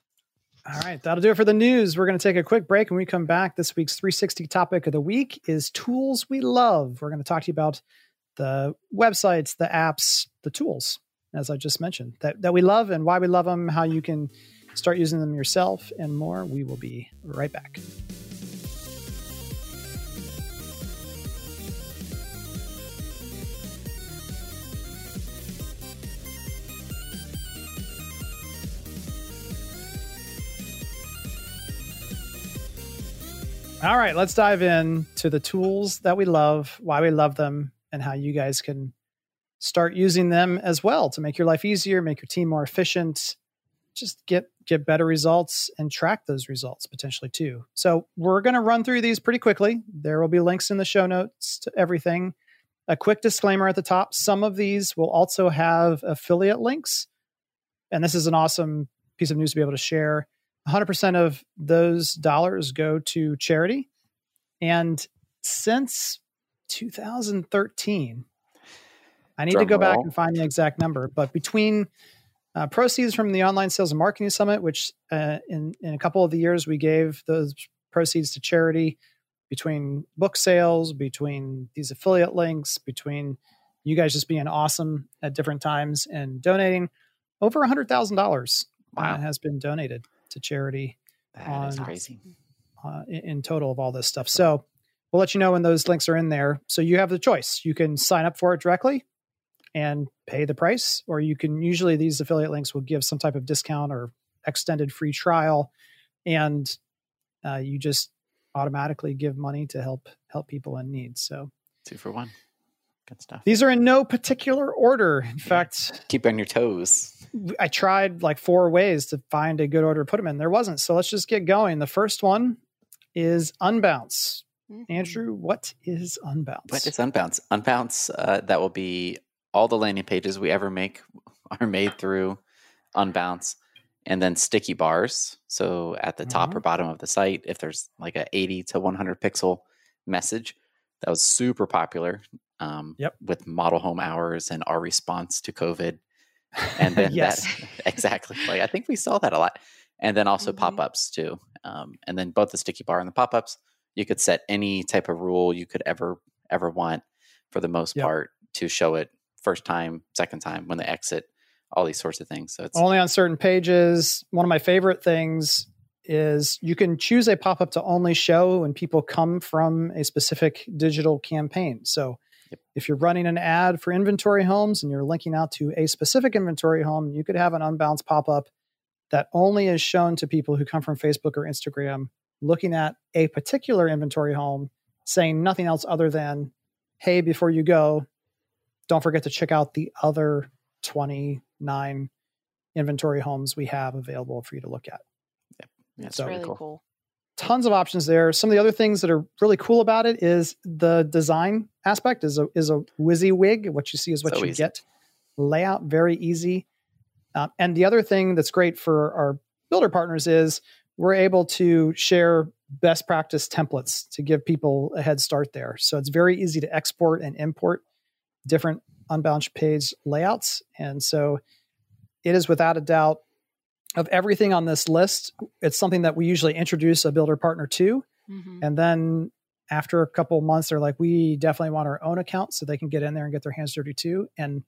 All right, that'll do it for the news. We're going to take a quick break. When we come back, this week's three sixty topic of the week is tools we love. We're going to talk to you about the websites, the apps, the tools, as I just mentioned, that, that we love and why we love them, how you can start using them yourself and more. We will be right back. All right, let's dive in to the tools that we love, why we love them, and how you guys can start using them as well to make your life easier, make your team more efficient, just get, get better results and track those results potentially too. So we're going to run through these pretty quickly. There will be links in the show notes to everything. A quick disclaimer at the top. Some of these will also have affiliate links. And this is an awesome piece of news to be able to share. one hundred percent of those dollars go to charity. And since two thousand thirteen, I need Drum to go roll. back and find the exact number, but between uh, proceeds from the Online Sales and Marketing Summit, which uh, in, in a couple of the years we gave those proceeds to charity, between book sales, between these affiliate links, between you guys just being awesome at different times and donating, over one hundred thousand dollars wow. uh, has been donated to charity. That on, is crazy. Uh, in, in total of all this stuff. So we'll let you know when those links are in there. So you have the choice. You can sign up for it directly and pay the price, or you can usually these affiliate links will give some type of discount or extended free trial. And uh, you just automatically give money to help, help people in need. So two for one. Good stuff. These are in no particular order. In fact, keep on your toes. I tried like four ways to find a good order to put them in. There wasn't. So let's just get going. The first one is Unbounce. Andrew, what is Unbounce? What is Unbounce? Unbounce, uh, that will be all the landing pages we ever make are made through Unbounce. And then sticky bars. So at the top mm-hmm. or bottom of the site, if there's like a eighty to one hundred pixel message, that was super popular um, yep. with model home hours and our response to COVID. And then yes. that, exactly. Like I think we saw that a lot. And then also mm-hmm. pop-ups too. Um, and then both the sticky bar and the pop-ups. You could set any type of rule you could ever, ever want for the most yep. part to show it first time, second time, when they exit, all these sorts of things. So it's only on certain pages. One of my favorite things is you can choose a pop-up to only show when people come from a specific digital campaign. So yep. if you're running an ad for inventory homes and you're linking out to a specific inventory home, you could have an Unbounce pop-up that only is shown to people who come from Facebook or Instagram looking at a particular inventory home, saying nothing else other than, hey, before you go, don't forget to check out the other twenty-nine inventory homes we have available for you to look at. Yep. That's so, really cool. cool. Tons of options there. Some of the other things that are really cool about it is the design aspect is a, is a WYSIWYG. What you see is what so you easy. get. Layout, very easy. Um, and the other thing that's great for our builder partners is we're able to share best practice templates to give people a head start there. So it's very easy to export and import different Unbounce page layouts. And so it is without a doubt of everything on this list. It's something that we usually introduce a builder partner to. Mm-hmm. And then after a couple of months, they're like, we definitely want our own account so they can get in there and get their hands dirty too. And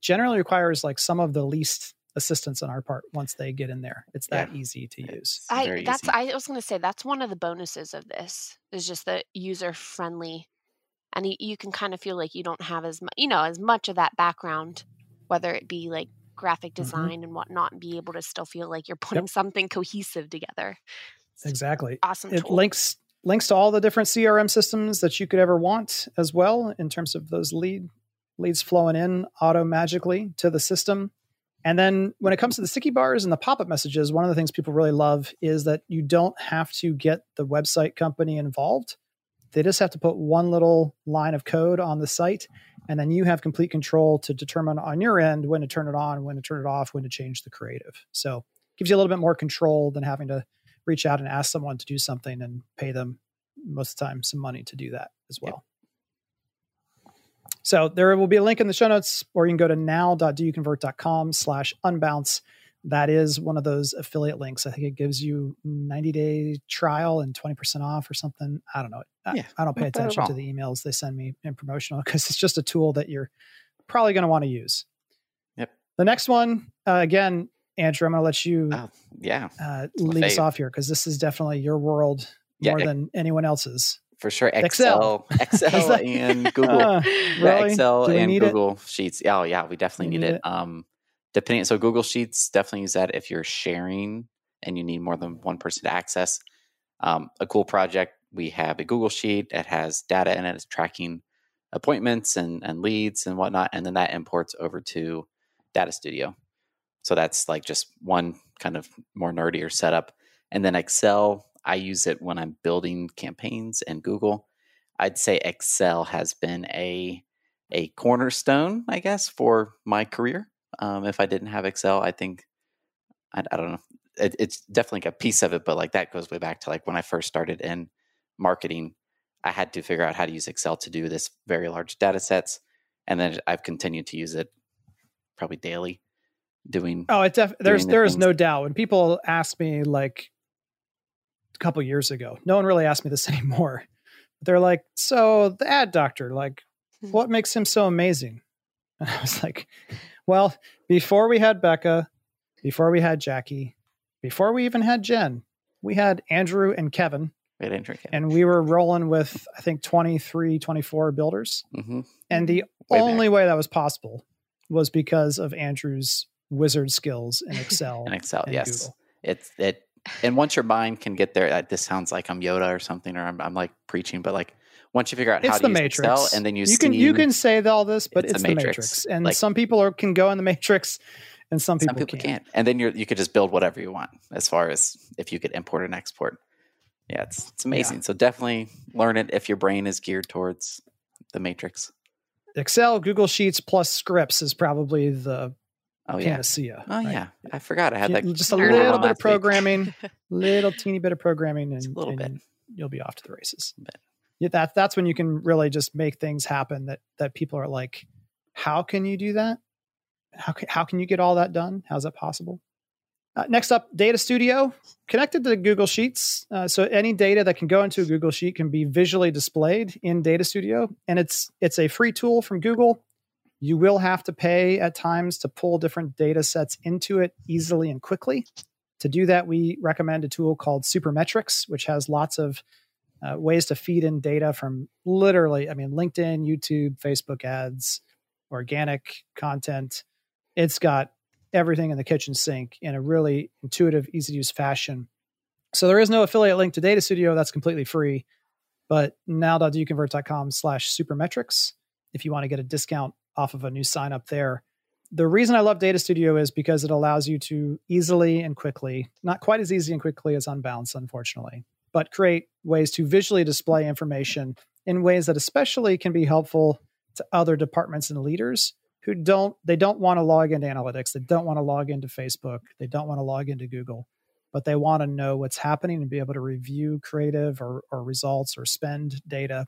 generally requires like some of the least assistance on our part once they get in there. It's that yeah. easy to use. I that's easy. I was going to say that's one of the bonuses of this is just the user friendly, and you, you can kind of feel like you don't have as much, you know, as much of that background, whether it be like graphic design mm-hmm. and whatnot, and be able to still feel like you're putting yep. something cohesive together. It's exactly. Awesome. It tool. links links to all the different C R M systems that you could ever want as well in terms of those lead leads flowing in auto magically to the system. And then when it comes to the sticky bars and the pop-up messages, one of the things people really love is that you don't have to get the website company involved. They just have to put one little line of code on the site And then you have complete control to determine on your end when to turn it on, when to turn it off, when to change the creative. So it gives you a little bit more control than having to reach out and ask someone to do something and pay them most of the time some money to do that as well. Yep. So there will be a link in the show notes, or you can go to now dot do you convert dot com slash unbounce. That is one of those affiliate links. I think it gives you ninety day trial and twenty percent off or something. I don't know. I, yeah, I don't pay attention to the emails they send me in promotional because it's just a tool that you're probably going to want to use. Yep. The next one, uh, again, Andrew, I'm going to let you oh, yeah. uh, lead us off here because this is definitely your world more yeah, than it, anyone else's. For sure. Excel, Excel, Excel and Google. Uh, really? Excel and Google it? Sheets. Oh, yeah, we definitely need, need it. it. Um, Depending, so Google Sheets, definitely use that if you're sharing and you need more than one person to access. Um, a cool project, we have a Google Sheet. It has data in it. It's tracking appointments and, and leads and whatnot. And then that imports over to Data Studio. So that's like just one kind of more nerdier setup. And then Excel, I use it when I'm building campaigns in Google. I'd say Excel has been a, a cornerstone, I guess, for my career. Um, if I didn't have Excel, I think, I, I don't know, it, it's definitely like a piece of it, but like that goes way back to like when I first started in marketing, I had to figure out how to use Excel to do this very large data sets. And then I've continued to use it probably daily doing. Oh, it def- there's, the there is no doubt. When people ask me like a couple years ago, no one really asked me this anymore. They're like, so the ad doctor, like what makes him so amazing? And I was like, well, before we had Becca, before we had Jackie, before we even had Jen, we had Andrew and Kevin. We had Andrew and Kevin. And we were rolling with, I think, twenty-three, twenty-four builders. Mm-hmm. And the way only back. way that was possible was because of Andrew's wizard skills in Excel. In Excel, and yes. Google. It's, it, and once your mind can get there, this sounds like I'm Yoda or something, or I'm, I'm like preaching, but like, once you figure out it's how to use matrix. Excel and then use you can Steam, you can say all this, but it's, it's the, matrix. the matrix. And like, some people are, can go in the matrix, and some people, some people can't. Can. And then you you could just build whatever you want as far as if you could import and export. Yeah, it's it's amazing. Yeah. So definitely learn it if your brain is geared towards the matrix. Excel, Google Sheets plus scripts is probably the oh panacea. Yeah. Oh right? yeah, I forgot I had that. Just a little bit of programming, little teeny bit of programming, and, a little and bit. You'll be off to the races. A bit. Yeah, that, that's when you can really just make things happen that, that people are like, how can you do that? How can, how can you get all that done? How's that possible? Uh, next up, Data Studio, connected to Google Sheets. Uh, so any data that can go into a Google Sheet can be visually displayed in Data Studio. And it's it's a free tool from Google. You will have to pay at times to pull different data sets into it easily and quickly. To do that, we recommend a tool called Supermetrics, which has lots of Uh, ways to feed in data from literally, I mean, LinkedIn, YouTube, Facebook ads, organic content. It's got everything in the kitchen sink in a really intuitive, easy to use fashion. So there is no affiliate link to Data Studio. That's completely free. But now dot do you convert dot com slash supermetrics if you want to get a discount off of a new sign up there. The reason I love Data Studio is because it allows you to easily and quickly, not quite as easy and quickly as Unbounce, unfortunately, but create ways to visually display information in ways that especially can be helpful to other departments and leaders who don't, they don't want to log into analytics. They don't want to log into Facebook. They don't want to log into Google, but they want to know what's happening and be able to review creative or, or results or spend data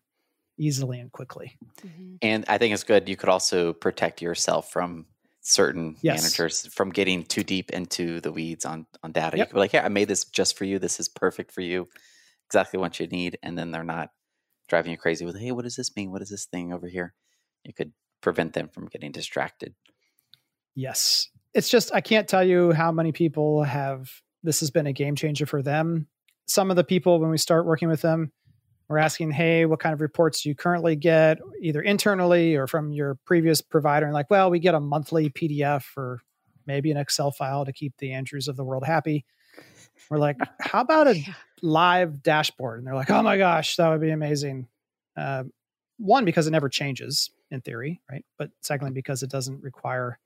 easily and quickly. Mm-hmm. And I think it's good. You could also protect yourself from certain yes. managers from getting too deep into the weeds on, on data. Yep. You could be like, yeah, I made this just for you. This is perfect for you. Exactly what you need. And then they're not driving you crazy with, hey, what does this mean? What is this thing over here? You could prevent them from getting distracted. Yes. It's just, I can't tell you how many people have, this has been a game changer for them. Some of the people, when we start working with them, we're asking, hey, what kind of reports do you currently get either internally or from your previous provider? And like, well, we get a monthly P D F or maybe an Excel file to keep the Andrews of the world happy. We're like, how about a live dashboard? And they're like, oh my gosh, that would be amazing. Uh, one, because it never changes in theory, right? But secondly, because it doesn't require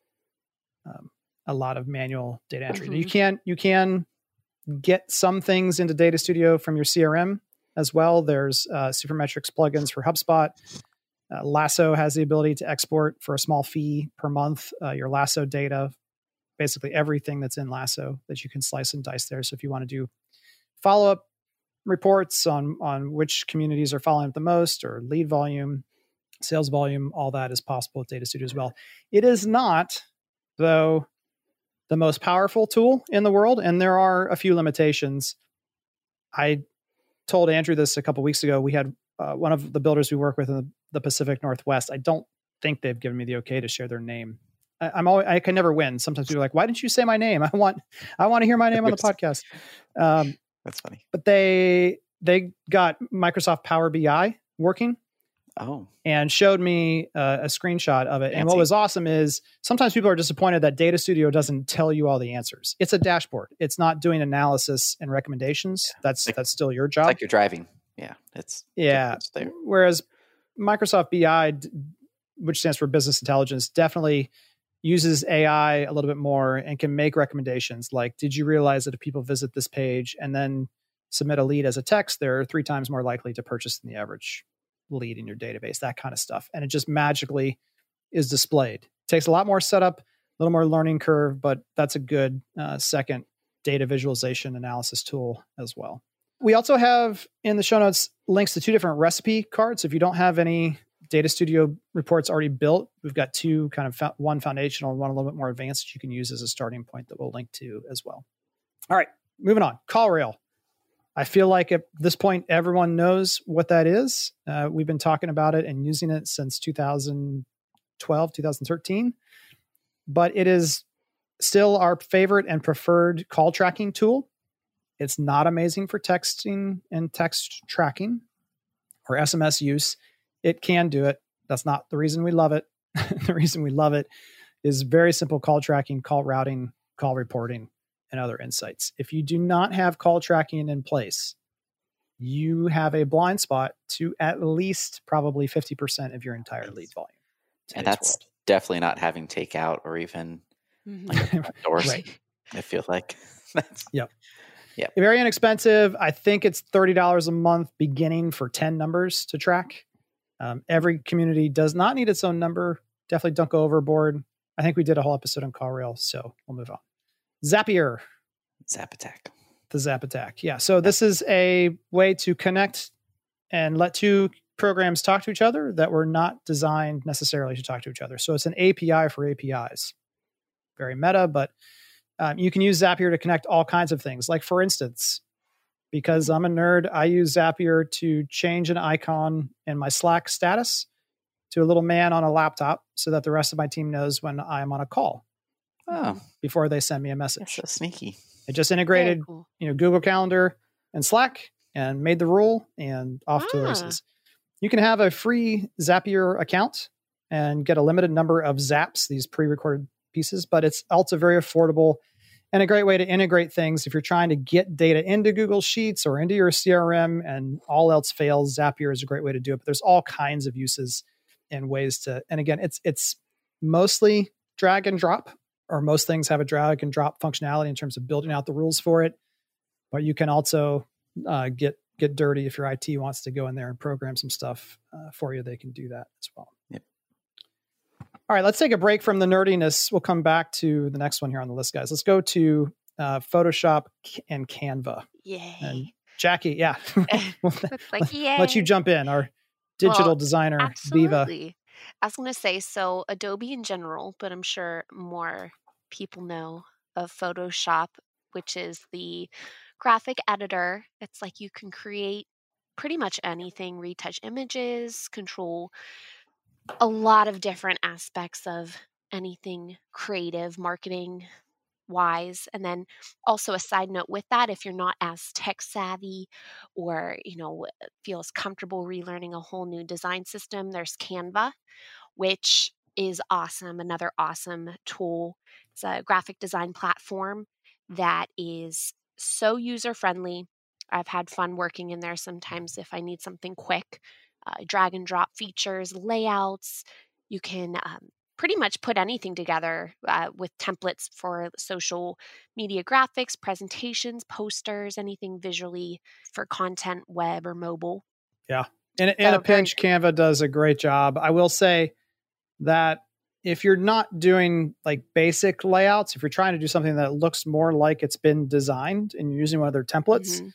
um, a lot of manual data entry. Mm-hmm. You can, you can get some things into Data Studio from your C R M as well. There's uh, Supermetrics plugins for HubSpot. Uh, Lasso has the ability to export for a small fee per month, uh, your Lasso data, basically everything that's in Lasso that you can slice and dice there. So if you want to do follow-up reports on, on which communities are following up the most, or lead volume, sales volume, all that is possible with Data Studio as well. It is not, though, the most powerful tool in the world, and there are a few limitations. I told Andrew this a couple weeks ago. We had uh, one of the builders we work with in the, the Pacific Northwest. I don't think they've given me the okay to share their name. I, I'm always, I can never win. Sometimes people are like, "Why didn't you say my name? I want, I want to hear my name on the podcast." Um, That's funny. But they they got Microsoft Power B I working. Oh, and showed me uh, a screenshot of it. Fancy. And what was awesome is sometimes people are disappointed that Data Studio doesn't tell you all the answers. It's a dashboard. It's not doing analysis and recommendations. Yeah. That's like, that's still your job. It's like you're driving. Yeah. It's yeah. It's there. Whereas Microsoft B I, which stands for Business Intelligence, definitely uses A I a little bit more and can make recommendations. Like, did you realize that if people visit this page and then submit a lead as a text, they're three times more likely to purchase than the average lead in your database, that kind of stuff. And it just magically is displayed. It takes a lot more setup, a little more learning curve, but that's a good uh, second data visualization analysis tool as well. We also have in the show notes links to two different recipe cards. If you don't have any Data Studio reports already built, we've got two, kind of fo- one foundational and one a little bit more advanced that you can use as a starting point that we'll link to as well. All right, moving on. CallRail. I feel like at this point, everyone knows what that is. Uh, we've been talking about it and using it since two thousand twelve, two thousand thirteen. But it is still our favorite and preferred call tracking tool. It's not amazing for texting and text tracking or S M S use. It can do it. That's not the reason we love it. The reason we love it is very simple call tracking, call routing, call reporting, and other insights. If you do not have call tracking in place, you have a blind spot to at least probably fifty percent of your entire lead volume. And that's world. Definitely not having takeout or even mm-hmm. like doors. Right. I feel like that's yep. yep. very inexpensive. I think it's thirty dollars a month beginning for ten numbers to track. Um, every community does not need its own number. Definitely don't go overboard. I think we did a whole episode on CallRail, so we'll move on. Zapier. Zap Attack. The Zap Attack. Yeah. So this is a way to connect and let two programs talk to each other that were not designed necessarily to talk to each other. So it's an A P I for A P Is. Very meta, but um, you can use Zapier to connect all kinds of things. Like, for instance, because I'm a nerd, I use Zapier to change an icon in my Slack status to a little man on a laptop so that the rest of my team knows when I'm on a call. Oh, before they send me a message. That's so sneaky. It just integrated, cool. you know, Google Calendar and Slack, and made the rule, and off ah. to the races. You can have a free Zapier account and get a limited number of zaps, these pre-recorded pieces, but it's also very affordable and a great way to integrate things. If you're trying to get data into Google Sheets or into your C R M and all else fails, Zapier is a great way to do it. But there's all kinds of uses and ways to, and again, it's it's mostly drag and drop. Or most things have a drag and drop functionality in terms of building out the rules for it. But you can also uh, get get dirty if your I T wants to go in there and program some stuff uh, for you. They can do that as well. Yep. All right, let's take a break from the nerdiness. We'll come back to the next one here on the list, guys. Let's go to uh, Photoshop and Canva. Yay. And Jackie, yeah. Looks like yay. Let you jump in, our digital well, designer, absolutely. Diva. I was going to say, so Adobe in general, but I'm sure more people know of Photoshop, which is the graphic editor. It's like you can create pretty much anything, retouch images, control a lot of different aspects of anything creative, marketing wise. And then also a side note with that, if you're not as tech savvy or, you know, feels comfortable relearning a whole new design system, there's Canva, which is awesome. Another awesome tool. It's a graphic design platform that is so user-friendly. I've had fun working in there sometimes if I need something quick. Uh, drag and drop features, layouts. You can um, pretty much put anything together uh, with templates for social media graphics, presentations, posters, anything visually for content, web or mobile. Yeah. In, in a pinch, Canva does a great job. I will say that if you're not doing like basic layouts, if you're trying to do something that looks more like it's been designed and you're using one of their templates, mm-hmm.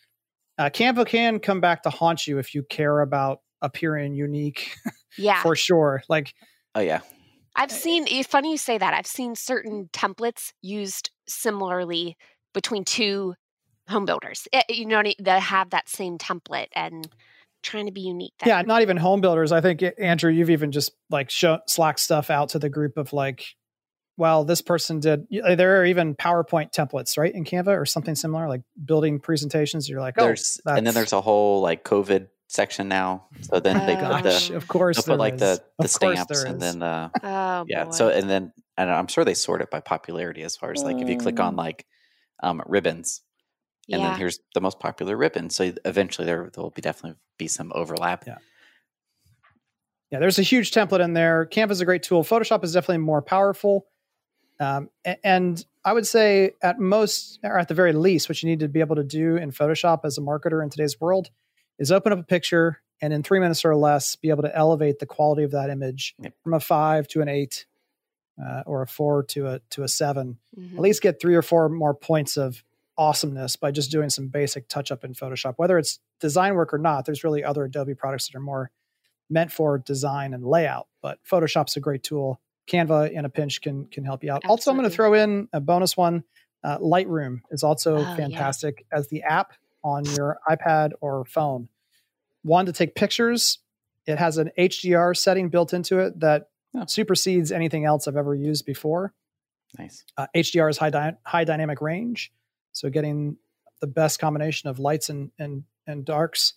uh, Canva can come back to haunt you if you care about appearing unique. Yeah, for sure. Like, oh yeah. I've seen, it's funny you say that. I've seen certain templates used similarly between two home builders, it, you know, that have that same template and trying to be unique. That yeah. Not even home builders. I think, Andrew, you've even just like show, Slack stuff out to the group of like, well, this person did, there are even PowerPoint templates, right? In Canva or something similar, like building presentations. You're like, oh, there's, and then there's a whole like COVID section now. So then oh, they put the, of course put like is. the, the stamps and then, uh, oh, yeah. Boy. So, and then, and I'm sure they sort it by popularity as far as like, mm. if you click on like um, ribbons, and yeah. then here's the most popular ribbon. So eventually there will be definitely be some overlap. Yeah. Yeah. There's a huge template in there. Canva is a great tool. Photoshop is definitely more powerful. Um, and I would say at most, or at the very least, what you need to be able to do in Photoshop as a marketer in today's world is open up a picture and in three minutes or less, be able to elevate the quality of that image yep. from a five to an eight uh, or a four to a, to a seven, mm-hmm. at least get three or four more points of awesomeness by just doing some basic touch up in Photoshop, whether it's design work or not. There's really other Adobe products that are more meant for design and layout, but Photoshop's a great tool. Canva in a pinch can, can help you out. Absolutely. Also, I'm going to throw in a bonus one. Uh, Lightroom is also oh, fantastic yeah. as the app on your iPad or phone. One to take pictures. It has an H D R setting built into it that oh. supersedes anything else I've ever used before. Nice. Uh, H D R is high, dy- high dynamic range. So getting the best combination of lights and, and, and darks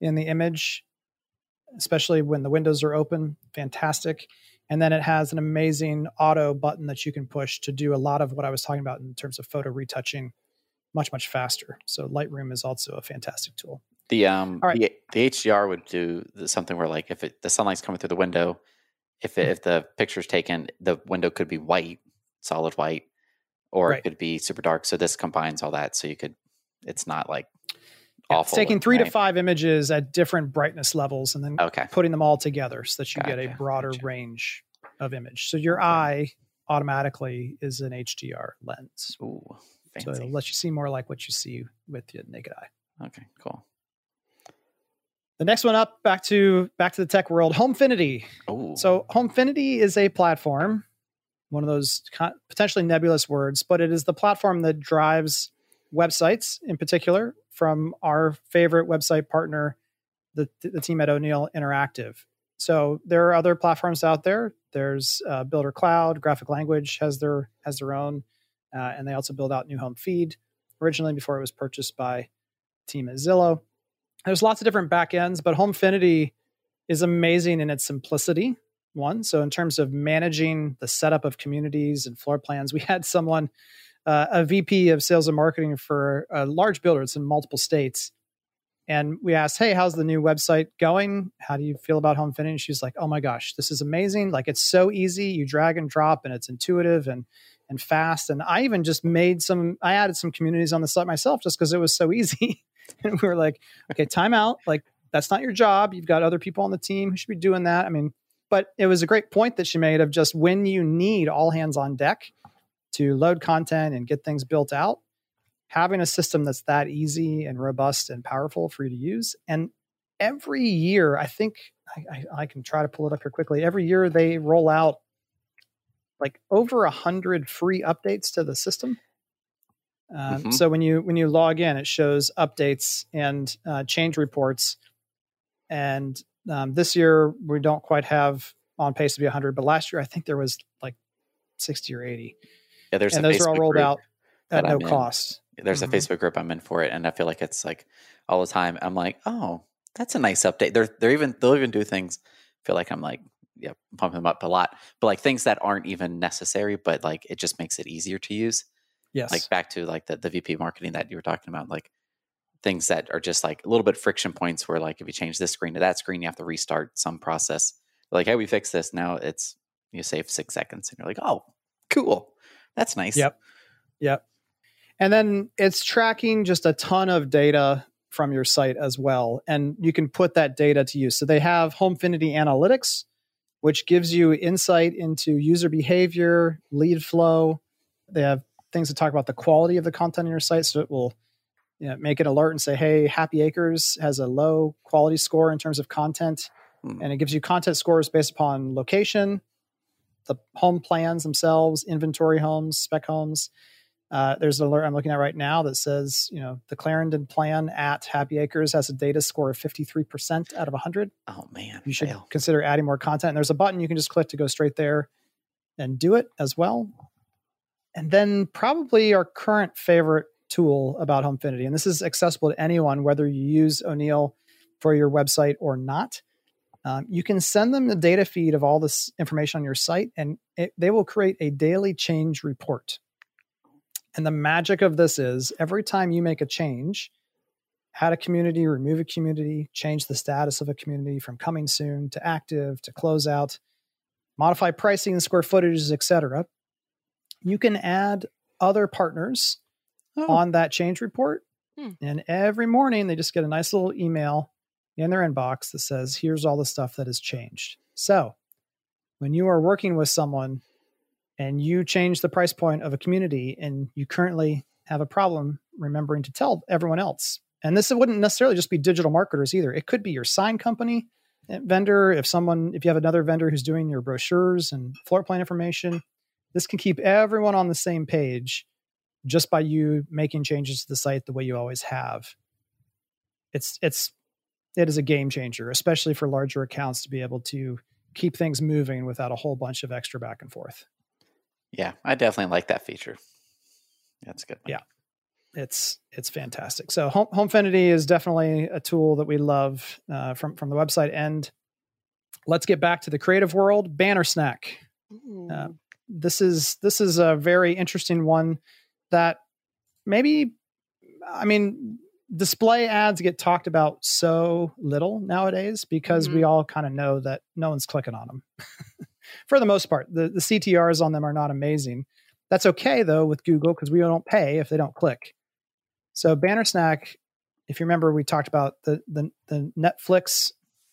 in the image, especially when the windows are open, fantastic. And then it has an amazing auto button that you can push to do a lot of what I was talking about in terms of photo retouching much, much faster. So Lightroom is also a fantastic tool. The um right. the, the H D R would do something where like if it, the sunlight's coming through the window, if it, mm-hmm. if the picture's taken, the window could be white, solid white. Or right. it could be super dark. So this combines all that. So you could, it's not like yeah, awful. It's taking three right? to five images at different brightness levels and then okay. putting them all together so that you gotcha. get a broader gotcha. range of image. So your eye automatically is an H D R lens. Ooh, fancy. So it'll let you see more like what you see with your naked eye. Okay, cool. The next one up, back to back to the tech world, Homefinity. Ooh. So Homefinity is a platform, one of those potentially nebulous words, but it is the platform that drives websites in particular from our favorite website partner, the, the team at O'Neill Interactive. So there are other platforms out there. There's uh, Builder Cloud, Graphic Language has their has their own, uh, and they also build out New Home Feed, originally before it was purchased by team at Zillow. There's lots of different backends, but Homefinity is amazing in its simplicity. One. So in terms of managing the setup of communities and floor plans, we had someone, uh, a V P of sales and marketing for a large builder. It's in multiple states. And we asked, hey, how's the new website going? How do you feel about Homefinity? And she's like, oh my gosh, this is amazing. Like it's so easy. You drag and drop and it's intuitive and, and fast. And I even just made some, I added some communities on the site myself just because it was so easy. And we were like, okay, time out. Like that's not your job. You've got other people on the team who should be doing that. I mean, but it was a great point that she made of just when you need all hands on deck to load content and get things built out, having a system that's that easy and robust and powerful for you to use. And every year, I think I, I, I can try to pull it up here quickly. Every year they roll out like over a hundred free updates to the system. Um, mm-hmm. So when you when you log in, it shows updates and uh, change reports and. Um, this year, we don't quite have on pace to be one hundred, but last year, I think there was like sixty or eighty. Yeah, there's and a those Facebook are all rolled out at no I'm cost. In. There's mm-hmm. a Facebook group I'm in for it, and I feel like it's like all the time. I'm like, oh, that's a nice update. They're they're even they'll even do things. I feel like I'm like, yeah, pumping them up a lot, but like things that aren't even necessary, but like it just makes it easier to use. Yes, like back to like the the V P marketing that you were talking about, like. Things that are just like a little bit friction points where like if you change this screen to that screen, you have to restart some process. Like, hey, we fixed this. Now it's, you save six seconds and you're like, oh, cool. That's nice. Yep. Yep. And then it's tracking just a ton of data from your site as well. And you can put that data to use. So they have Homefinity Analytics, which gives you insight into user behavior, lead flow. They have things that talk about the quality of the content on your site. So it will, you know, make an alert and say, hey, Happy Acres has a low quality score in terms of content. Hmm. And it gives you content scores based upon location, the home plans themselves, inventory homes, spec homes. Uh, there's an alert I'm looking at right now that says, you know, the Clarendon plan at Happy Acres has a data score of fifty-three percent out of one hundred. Oh, man. You should fail. Consider adding more content. And there's a button you can just click to go straight there and do it as well. And then probably our current favorite tool about Homefinity, and this is accessible to anyone, whether you use O'Neill for your website or not. Um, you can send them the data feed of all this information on your site, and it, they will create a daily change report. And the magic of this is every time you make a change, add a community, remove a community, change the status of a community from coming soon to active to close out, modify pricing and square footages, et cetera, you can add other partners oh. on that change report. Hmm. And every morning they just get a nice little email in their inbox that says, here's all the stuff that has changed. So when you are working with someone, and you change the price point of a community and you currently have a problem remembering to tell everyone else. And this wouldn't necessarily just be digital marketers either. It could be your sign company vendor. If someone, if you have another vendor who's doing your brochures and floor plan information, this can keep everyone on the same page just by you making changes to the site the way you always have. It's, it's, it is a game changer, especially for larger accounts to be able to keep things moving without a whole bunch of extra back and forth. Yeah, I definitely like that feature. That's a good one. Yeah, it's it's fantastic. So Home, Homefinity is definitely a tool that we love uh, from, from the website. And let's get back to the creative world. Banner Snack. Uh, this is this is a very interesting one that maybe, I mean, display ads get talked about so little nowadays because mm-hmm. we all kind of know that no one's clicking on them. For the most part, the, the C T Rs on them are not amazing. That's okay, though, with Google, because we don't pay if they don't click. So Banner Snack, if you remember, we talked about the the, the Netflix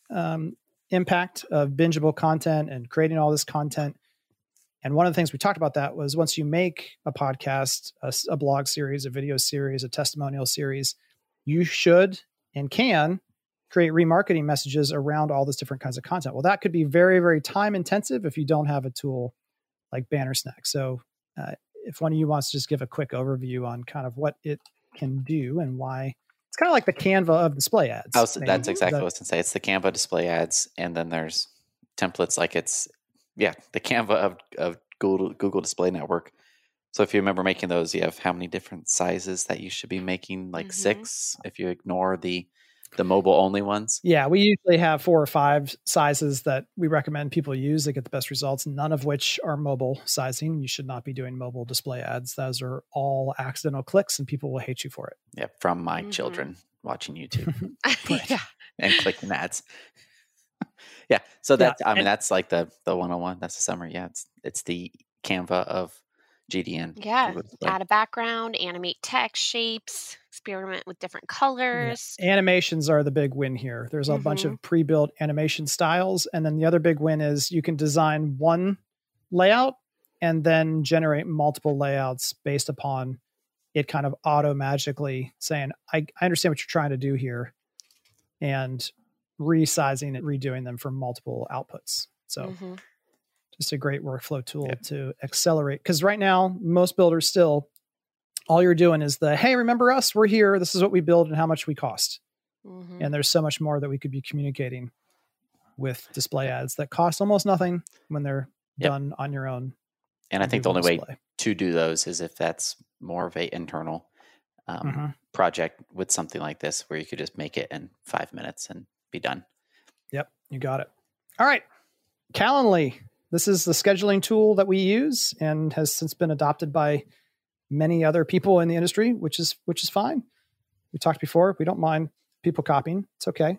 um, impact of bingeable content and creating all this content. And one of the things we talked about that was once you make a podcast, a, a blog series, a video series, a testimonial series, you should and can create remarketing messages around all these different kinds of content. Well, that could be very, very time intensive if you don't have a tool like Banner Snack. So uh, if one of you wants to just give a quick overview on kind of what it can do and why, it's kind of like the Canva of display ads. Was, that's exactly that, what I was going to say. It's the Canva display ads. And then there's templates like it's, yeah, the Canva of, of Google, Google Display Network. So if you remember making those, you have how many different sizes that you should be making, like mm-hmm. six, if you ignore the The mobile only ones? Yeah, we usually have four or five sizes that we recommend people use that get the best results, none of which are mobile sizing. You should not be doing mobile display ads. Those are all accidental clicks and people will hate you for it. Yeah, from my mm-hmm. children watching YouTube yeah. and clicking ads. yeah, so that's, yeah, I mean, and, that's like the the one oh one. That's the summary. Yeah, it's, it's the Canva of G D N. Yeah, add a background, animate text, shapes, experiment with different colors. Yeah. Animations are the big win here. There's a mm-hmm. bunch of pre-built animation styles. And then the other big win is you can design one layout and then generate multiple layouts based upon it kind of auto-magically saying, I, I understand what you're trying to do here, and resizing and redoing them for multiple outputs. So mm-hmm. just a great workflow tool yeah. to accelerate. Because right now, most builders still, all you're doing is the, hey, remember us, we're here, this is what we build and how much we cost. Mm-hmm. And there's so much more that we could be communicating with display ads that cost almost nothing when they're yep. done on your own. And I think the only display. way to do those is if that's more of a internal um, mm-hmm. project with something like this, where you could just make it in five minutes and be done. Yep, you got it. All right, Calendly. This is the scheduling tool that we use and has since been adopted by many other people in the industry, which is which is fine. We talked before, we don't mind people copying. It's okay.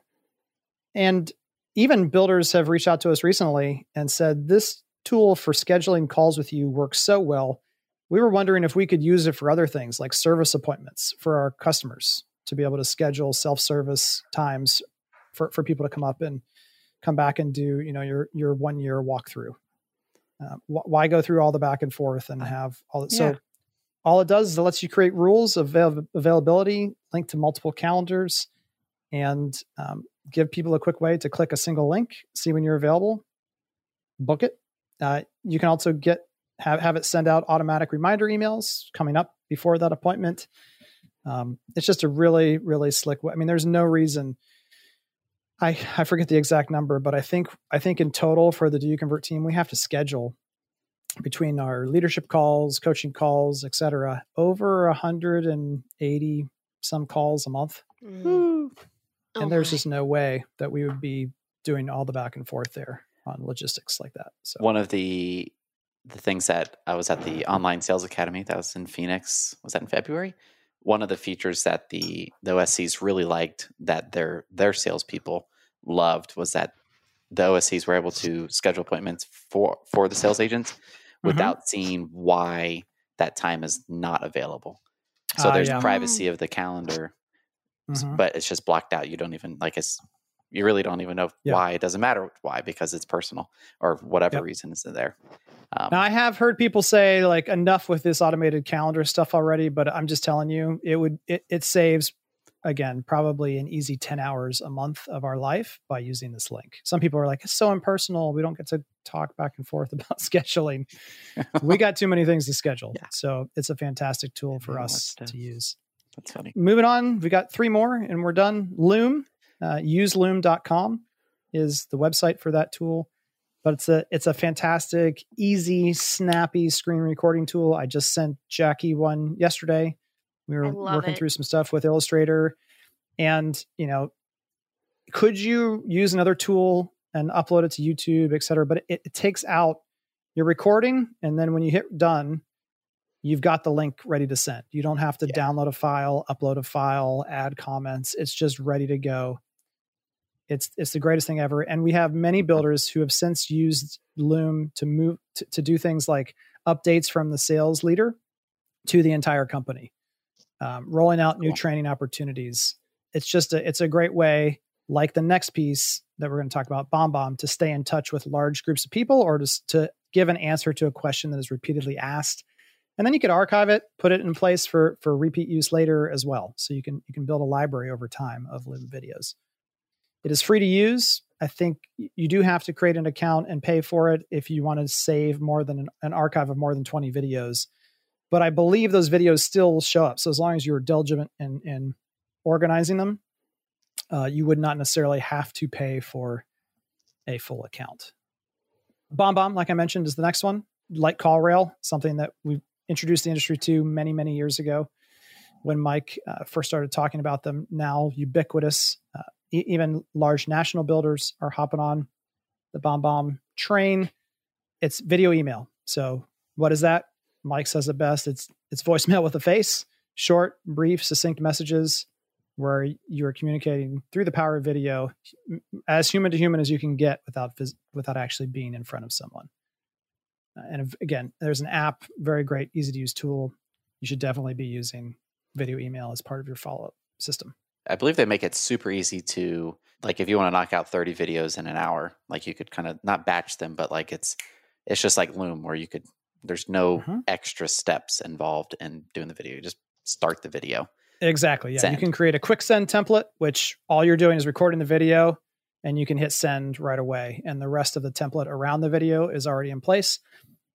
And even builders have reached out to us recently and said, this tool for scheduling calls with you works so well, we were wondering if we could use it for other things like service appointments for our customers. to be able to schedule self-service times for, for people to come up and come back and do, you know, your, your one year walkthrough. Uh, wh- why go through all the back and forth and have all that? Yeah. So all it does is it lets you create rules of avail- availability, link to multiple calendars, and um, give people a quick way to click a single link, see when you're available, book it. Uh, you can also get have, have it send out automatic reminder emails coming up before that appointment. Um, it's just a really, really slick way. I mean, there's no reason. I, I forget the exact number, but I think I think in total for the DoYouConvert team, we have to schedule between our leadership calls, coaching calls, et cetera, over one hundred eighty some calls a month. Mm. And oh there's my. just no way that we would be doing all the back and forth there on logistics like that. So one of the the things that I was at the Online Sales Academy that was in Phoenix, was that in February? One of the features that the, the O S Cs really liked that their their salespeople loved was that the O S Cs were able to schedule appointments for, for the sales agents without mm-hmm. seeing why that time is not available. So uh, there's yeah. privacy of the calendar, mm-hmm. but it's just blocked out. You don't even like it's, you really don't even know yeah. why. It doesn't matter why, because it's personal or whatever yep. reason is in there. Um, now I have heard people say like enough with this automated calendar stuff already, but I'm just telling you, it would, it, it saves again, probably an easy ten hours a month of our life by using this link. Some people are like, it's so impersonal. We don't get to talk back and forth about scheduling. We got too many things to schedule. Yeah. So it's a fantastic tool for us to use. That's funny. Moving on. We got three more and we're done. Loom, uh, use loom dot com is the website for that tool, but it's a, it's a fantastic, easy, snappy screen recording tool. I just sent Jackie one yesterday. We were working it. through some stuff with Illustrator, and, you know, could you use another tool and upload it to YouTube, et cetera? But it, it takes out your recording. And then when you hit done, you've got the link ready to send. You don't have to yeah. download a file, upload a file, add comments. It's just ready to go. It's, it's the greatest thing ever. And we have many builders who have since used Loom to move to, to do things like updates from the sales leader to the entire company. Um, rolling out new cool. training opportunities. It's just a, it's a great way, like the next piece that we're going to talk about, BombBomb, to stay in touch with large groups of people or just to give an answer to a question that is repeatedly asked. And then you could archive it, put it in place for, for repeat use later as well. So you can, you can build a library over time of live videos. It is free to use. I think you do have to create an account and pay for it if you want to save more than an, an archive of more than twenty videos. But I believe those videos still show up. So as long as you're diligent in, in organizing them, uh, you would not necessarily have to pay for a full account. BombBomb, like I mentioned, is the next one. Like CallRail, something that we introduced the industry to many, many years ago when Mike uh, first started talking about them. Now ubiquitous, uh, e- even large national builders are hopping on the BombBomb train. It's video email. So what is that? Mike says it best. It's it's voicemail with a face, short, brief, succinct messages where you're communicating through the power of video as human to human as you can get without without actually being in front of someone. And again, there's an app, very great, easy to use tool. You should definitely be using video email as part of your follow-up system. I believe they make it super easy to, like if you want to knock out thirty videos in an hour, like you could kind of not batch them, but like it's it's just like Loom where you could There's no mm-hmm. extra steps involved in doing the video. You just start the video. Exactly. Yeah. Send. You can create a quick send template, which all you're doing is recording the video and you can hit send right away. And the rest of the template around the video is already in place.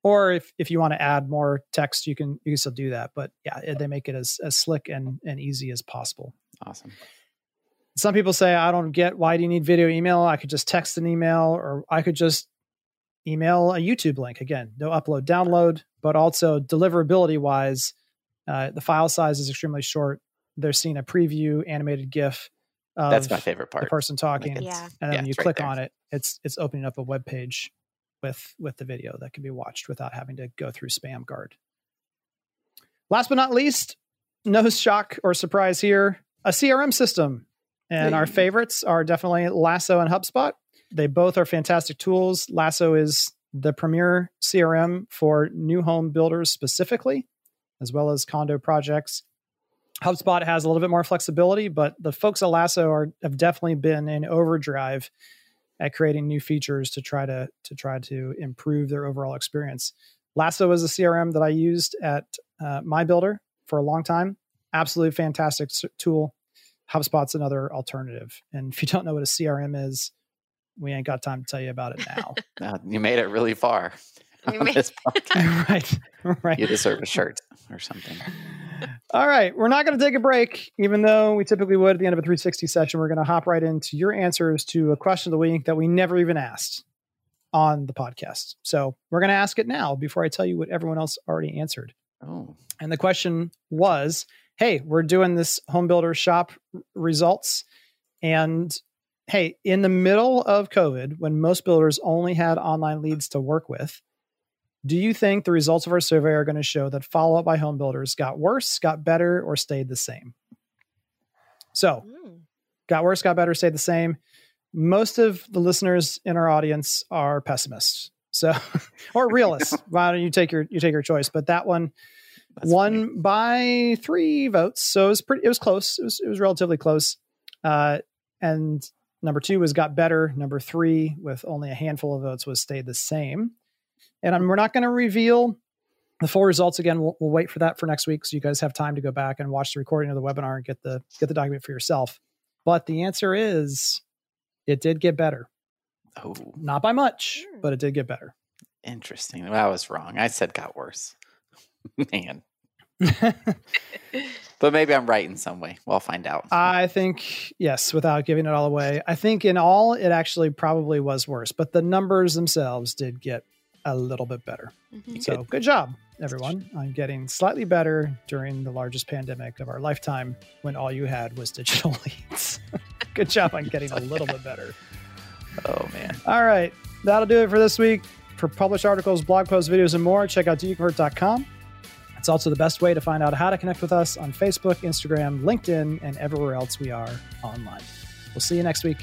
Or if, if you want to add more text, you can, you can still do that. But yeah, it, they make it as, as slick and, and easy as possible. Awesome. Some people say, I don't get, why do you need video email? I could just text an email or I could just email a YouTube link. Again, no upload, download, but also deliverability wise, uh, the file size is extremely short. They're seeing a preview animated GIF of That's my favorite part. The person talking. Like yeah. And then yeah, you click right on it. It's it's opening up a web page with, with the video that can be watched without having to go through spam guard. Last but not least, no shock or surprise here, a C R M system. And mm-hmm. our favorites are definitely Lasso and HubSpot. They both are fantastic tools. Lasso is the premier C R M for new home builders specifically, as well as condo projects. HubSpot has a little bit more flexibility, but the folks at Lasso are, have definitely been in overdrive at creating new features to try to, to try to improve their overall experience. Lasso is a C R M that I used at uh, My Builder for a long time. Absolutely fantastic tool. HubSpot's another alternative. And if you don't know what a C R M is, we ain't got time to tell you about it now. uh, you made it really far. You made this podcast. right, right. You deserve a shirt or something. All right. We're not going to take a break, even though we typically would at the end of a three sixty session. We're going to hop right into your answers to a question of the week that we never even asked on the podcast. So we're going to ask it now before I tell you what everyone else already answered. Oh. And the question was, hey, we're doing this home builder shop results. And hey, in the middle of COVID, when most builders only had online leads to work with, do you think the results of our survey are going to show that follow-up by home builders got worse, got better, or stayed the same? So mm. got worse, got better, stayed the same. Most of the listeners in our audience are pessimists. So, or realists. Why don't you take your, you take your choice, but that one That's won funny. by three votes. So it was pretty, it was close. It was, it was relatively close. Uh, and number two was got better. Number three, with only a handful of votes, was stayed the same. And I'm, we're not going to reveal the full results again. We'll, we'll wait for that for next week, so you guys have time to go back and watch the recording of the webinar and get the get the document for yourself. But the answer is, it did get better. Oh, not by much, but it did get better. Interesting. Well, I was wrong. I said got worse. Man. But maybe I'm right in some way. We'll find out. I think, yes, without giving it all away. I think in all, it actually probably was worse. But the numbers themselves did get a little bit better. Mm-hmm. So good job, everyone, on getting slightly better during the largest pandemic of our lifetime when all you had was digital leads. Good job on getting a little bit better. Oh, man. All right. That'll do it for this week. For published articles, blog posts, videos, and more, check out Do You Convert dot com. It's also the best way to find out how to connect with us on Facebook, Instagram, LinkedIn, and everywhere else we are online. We'll see you next week.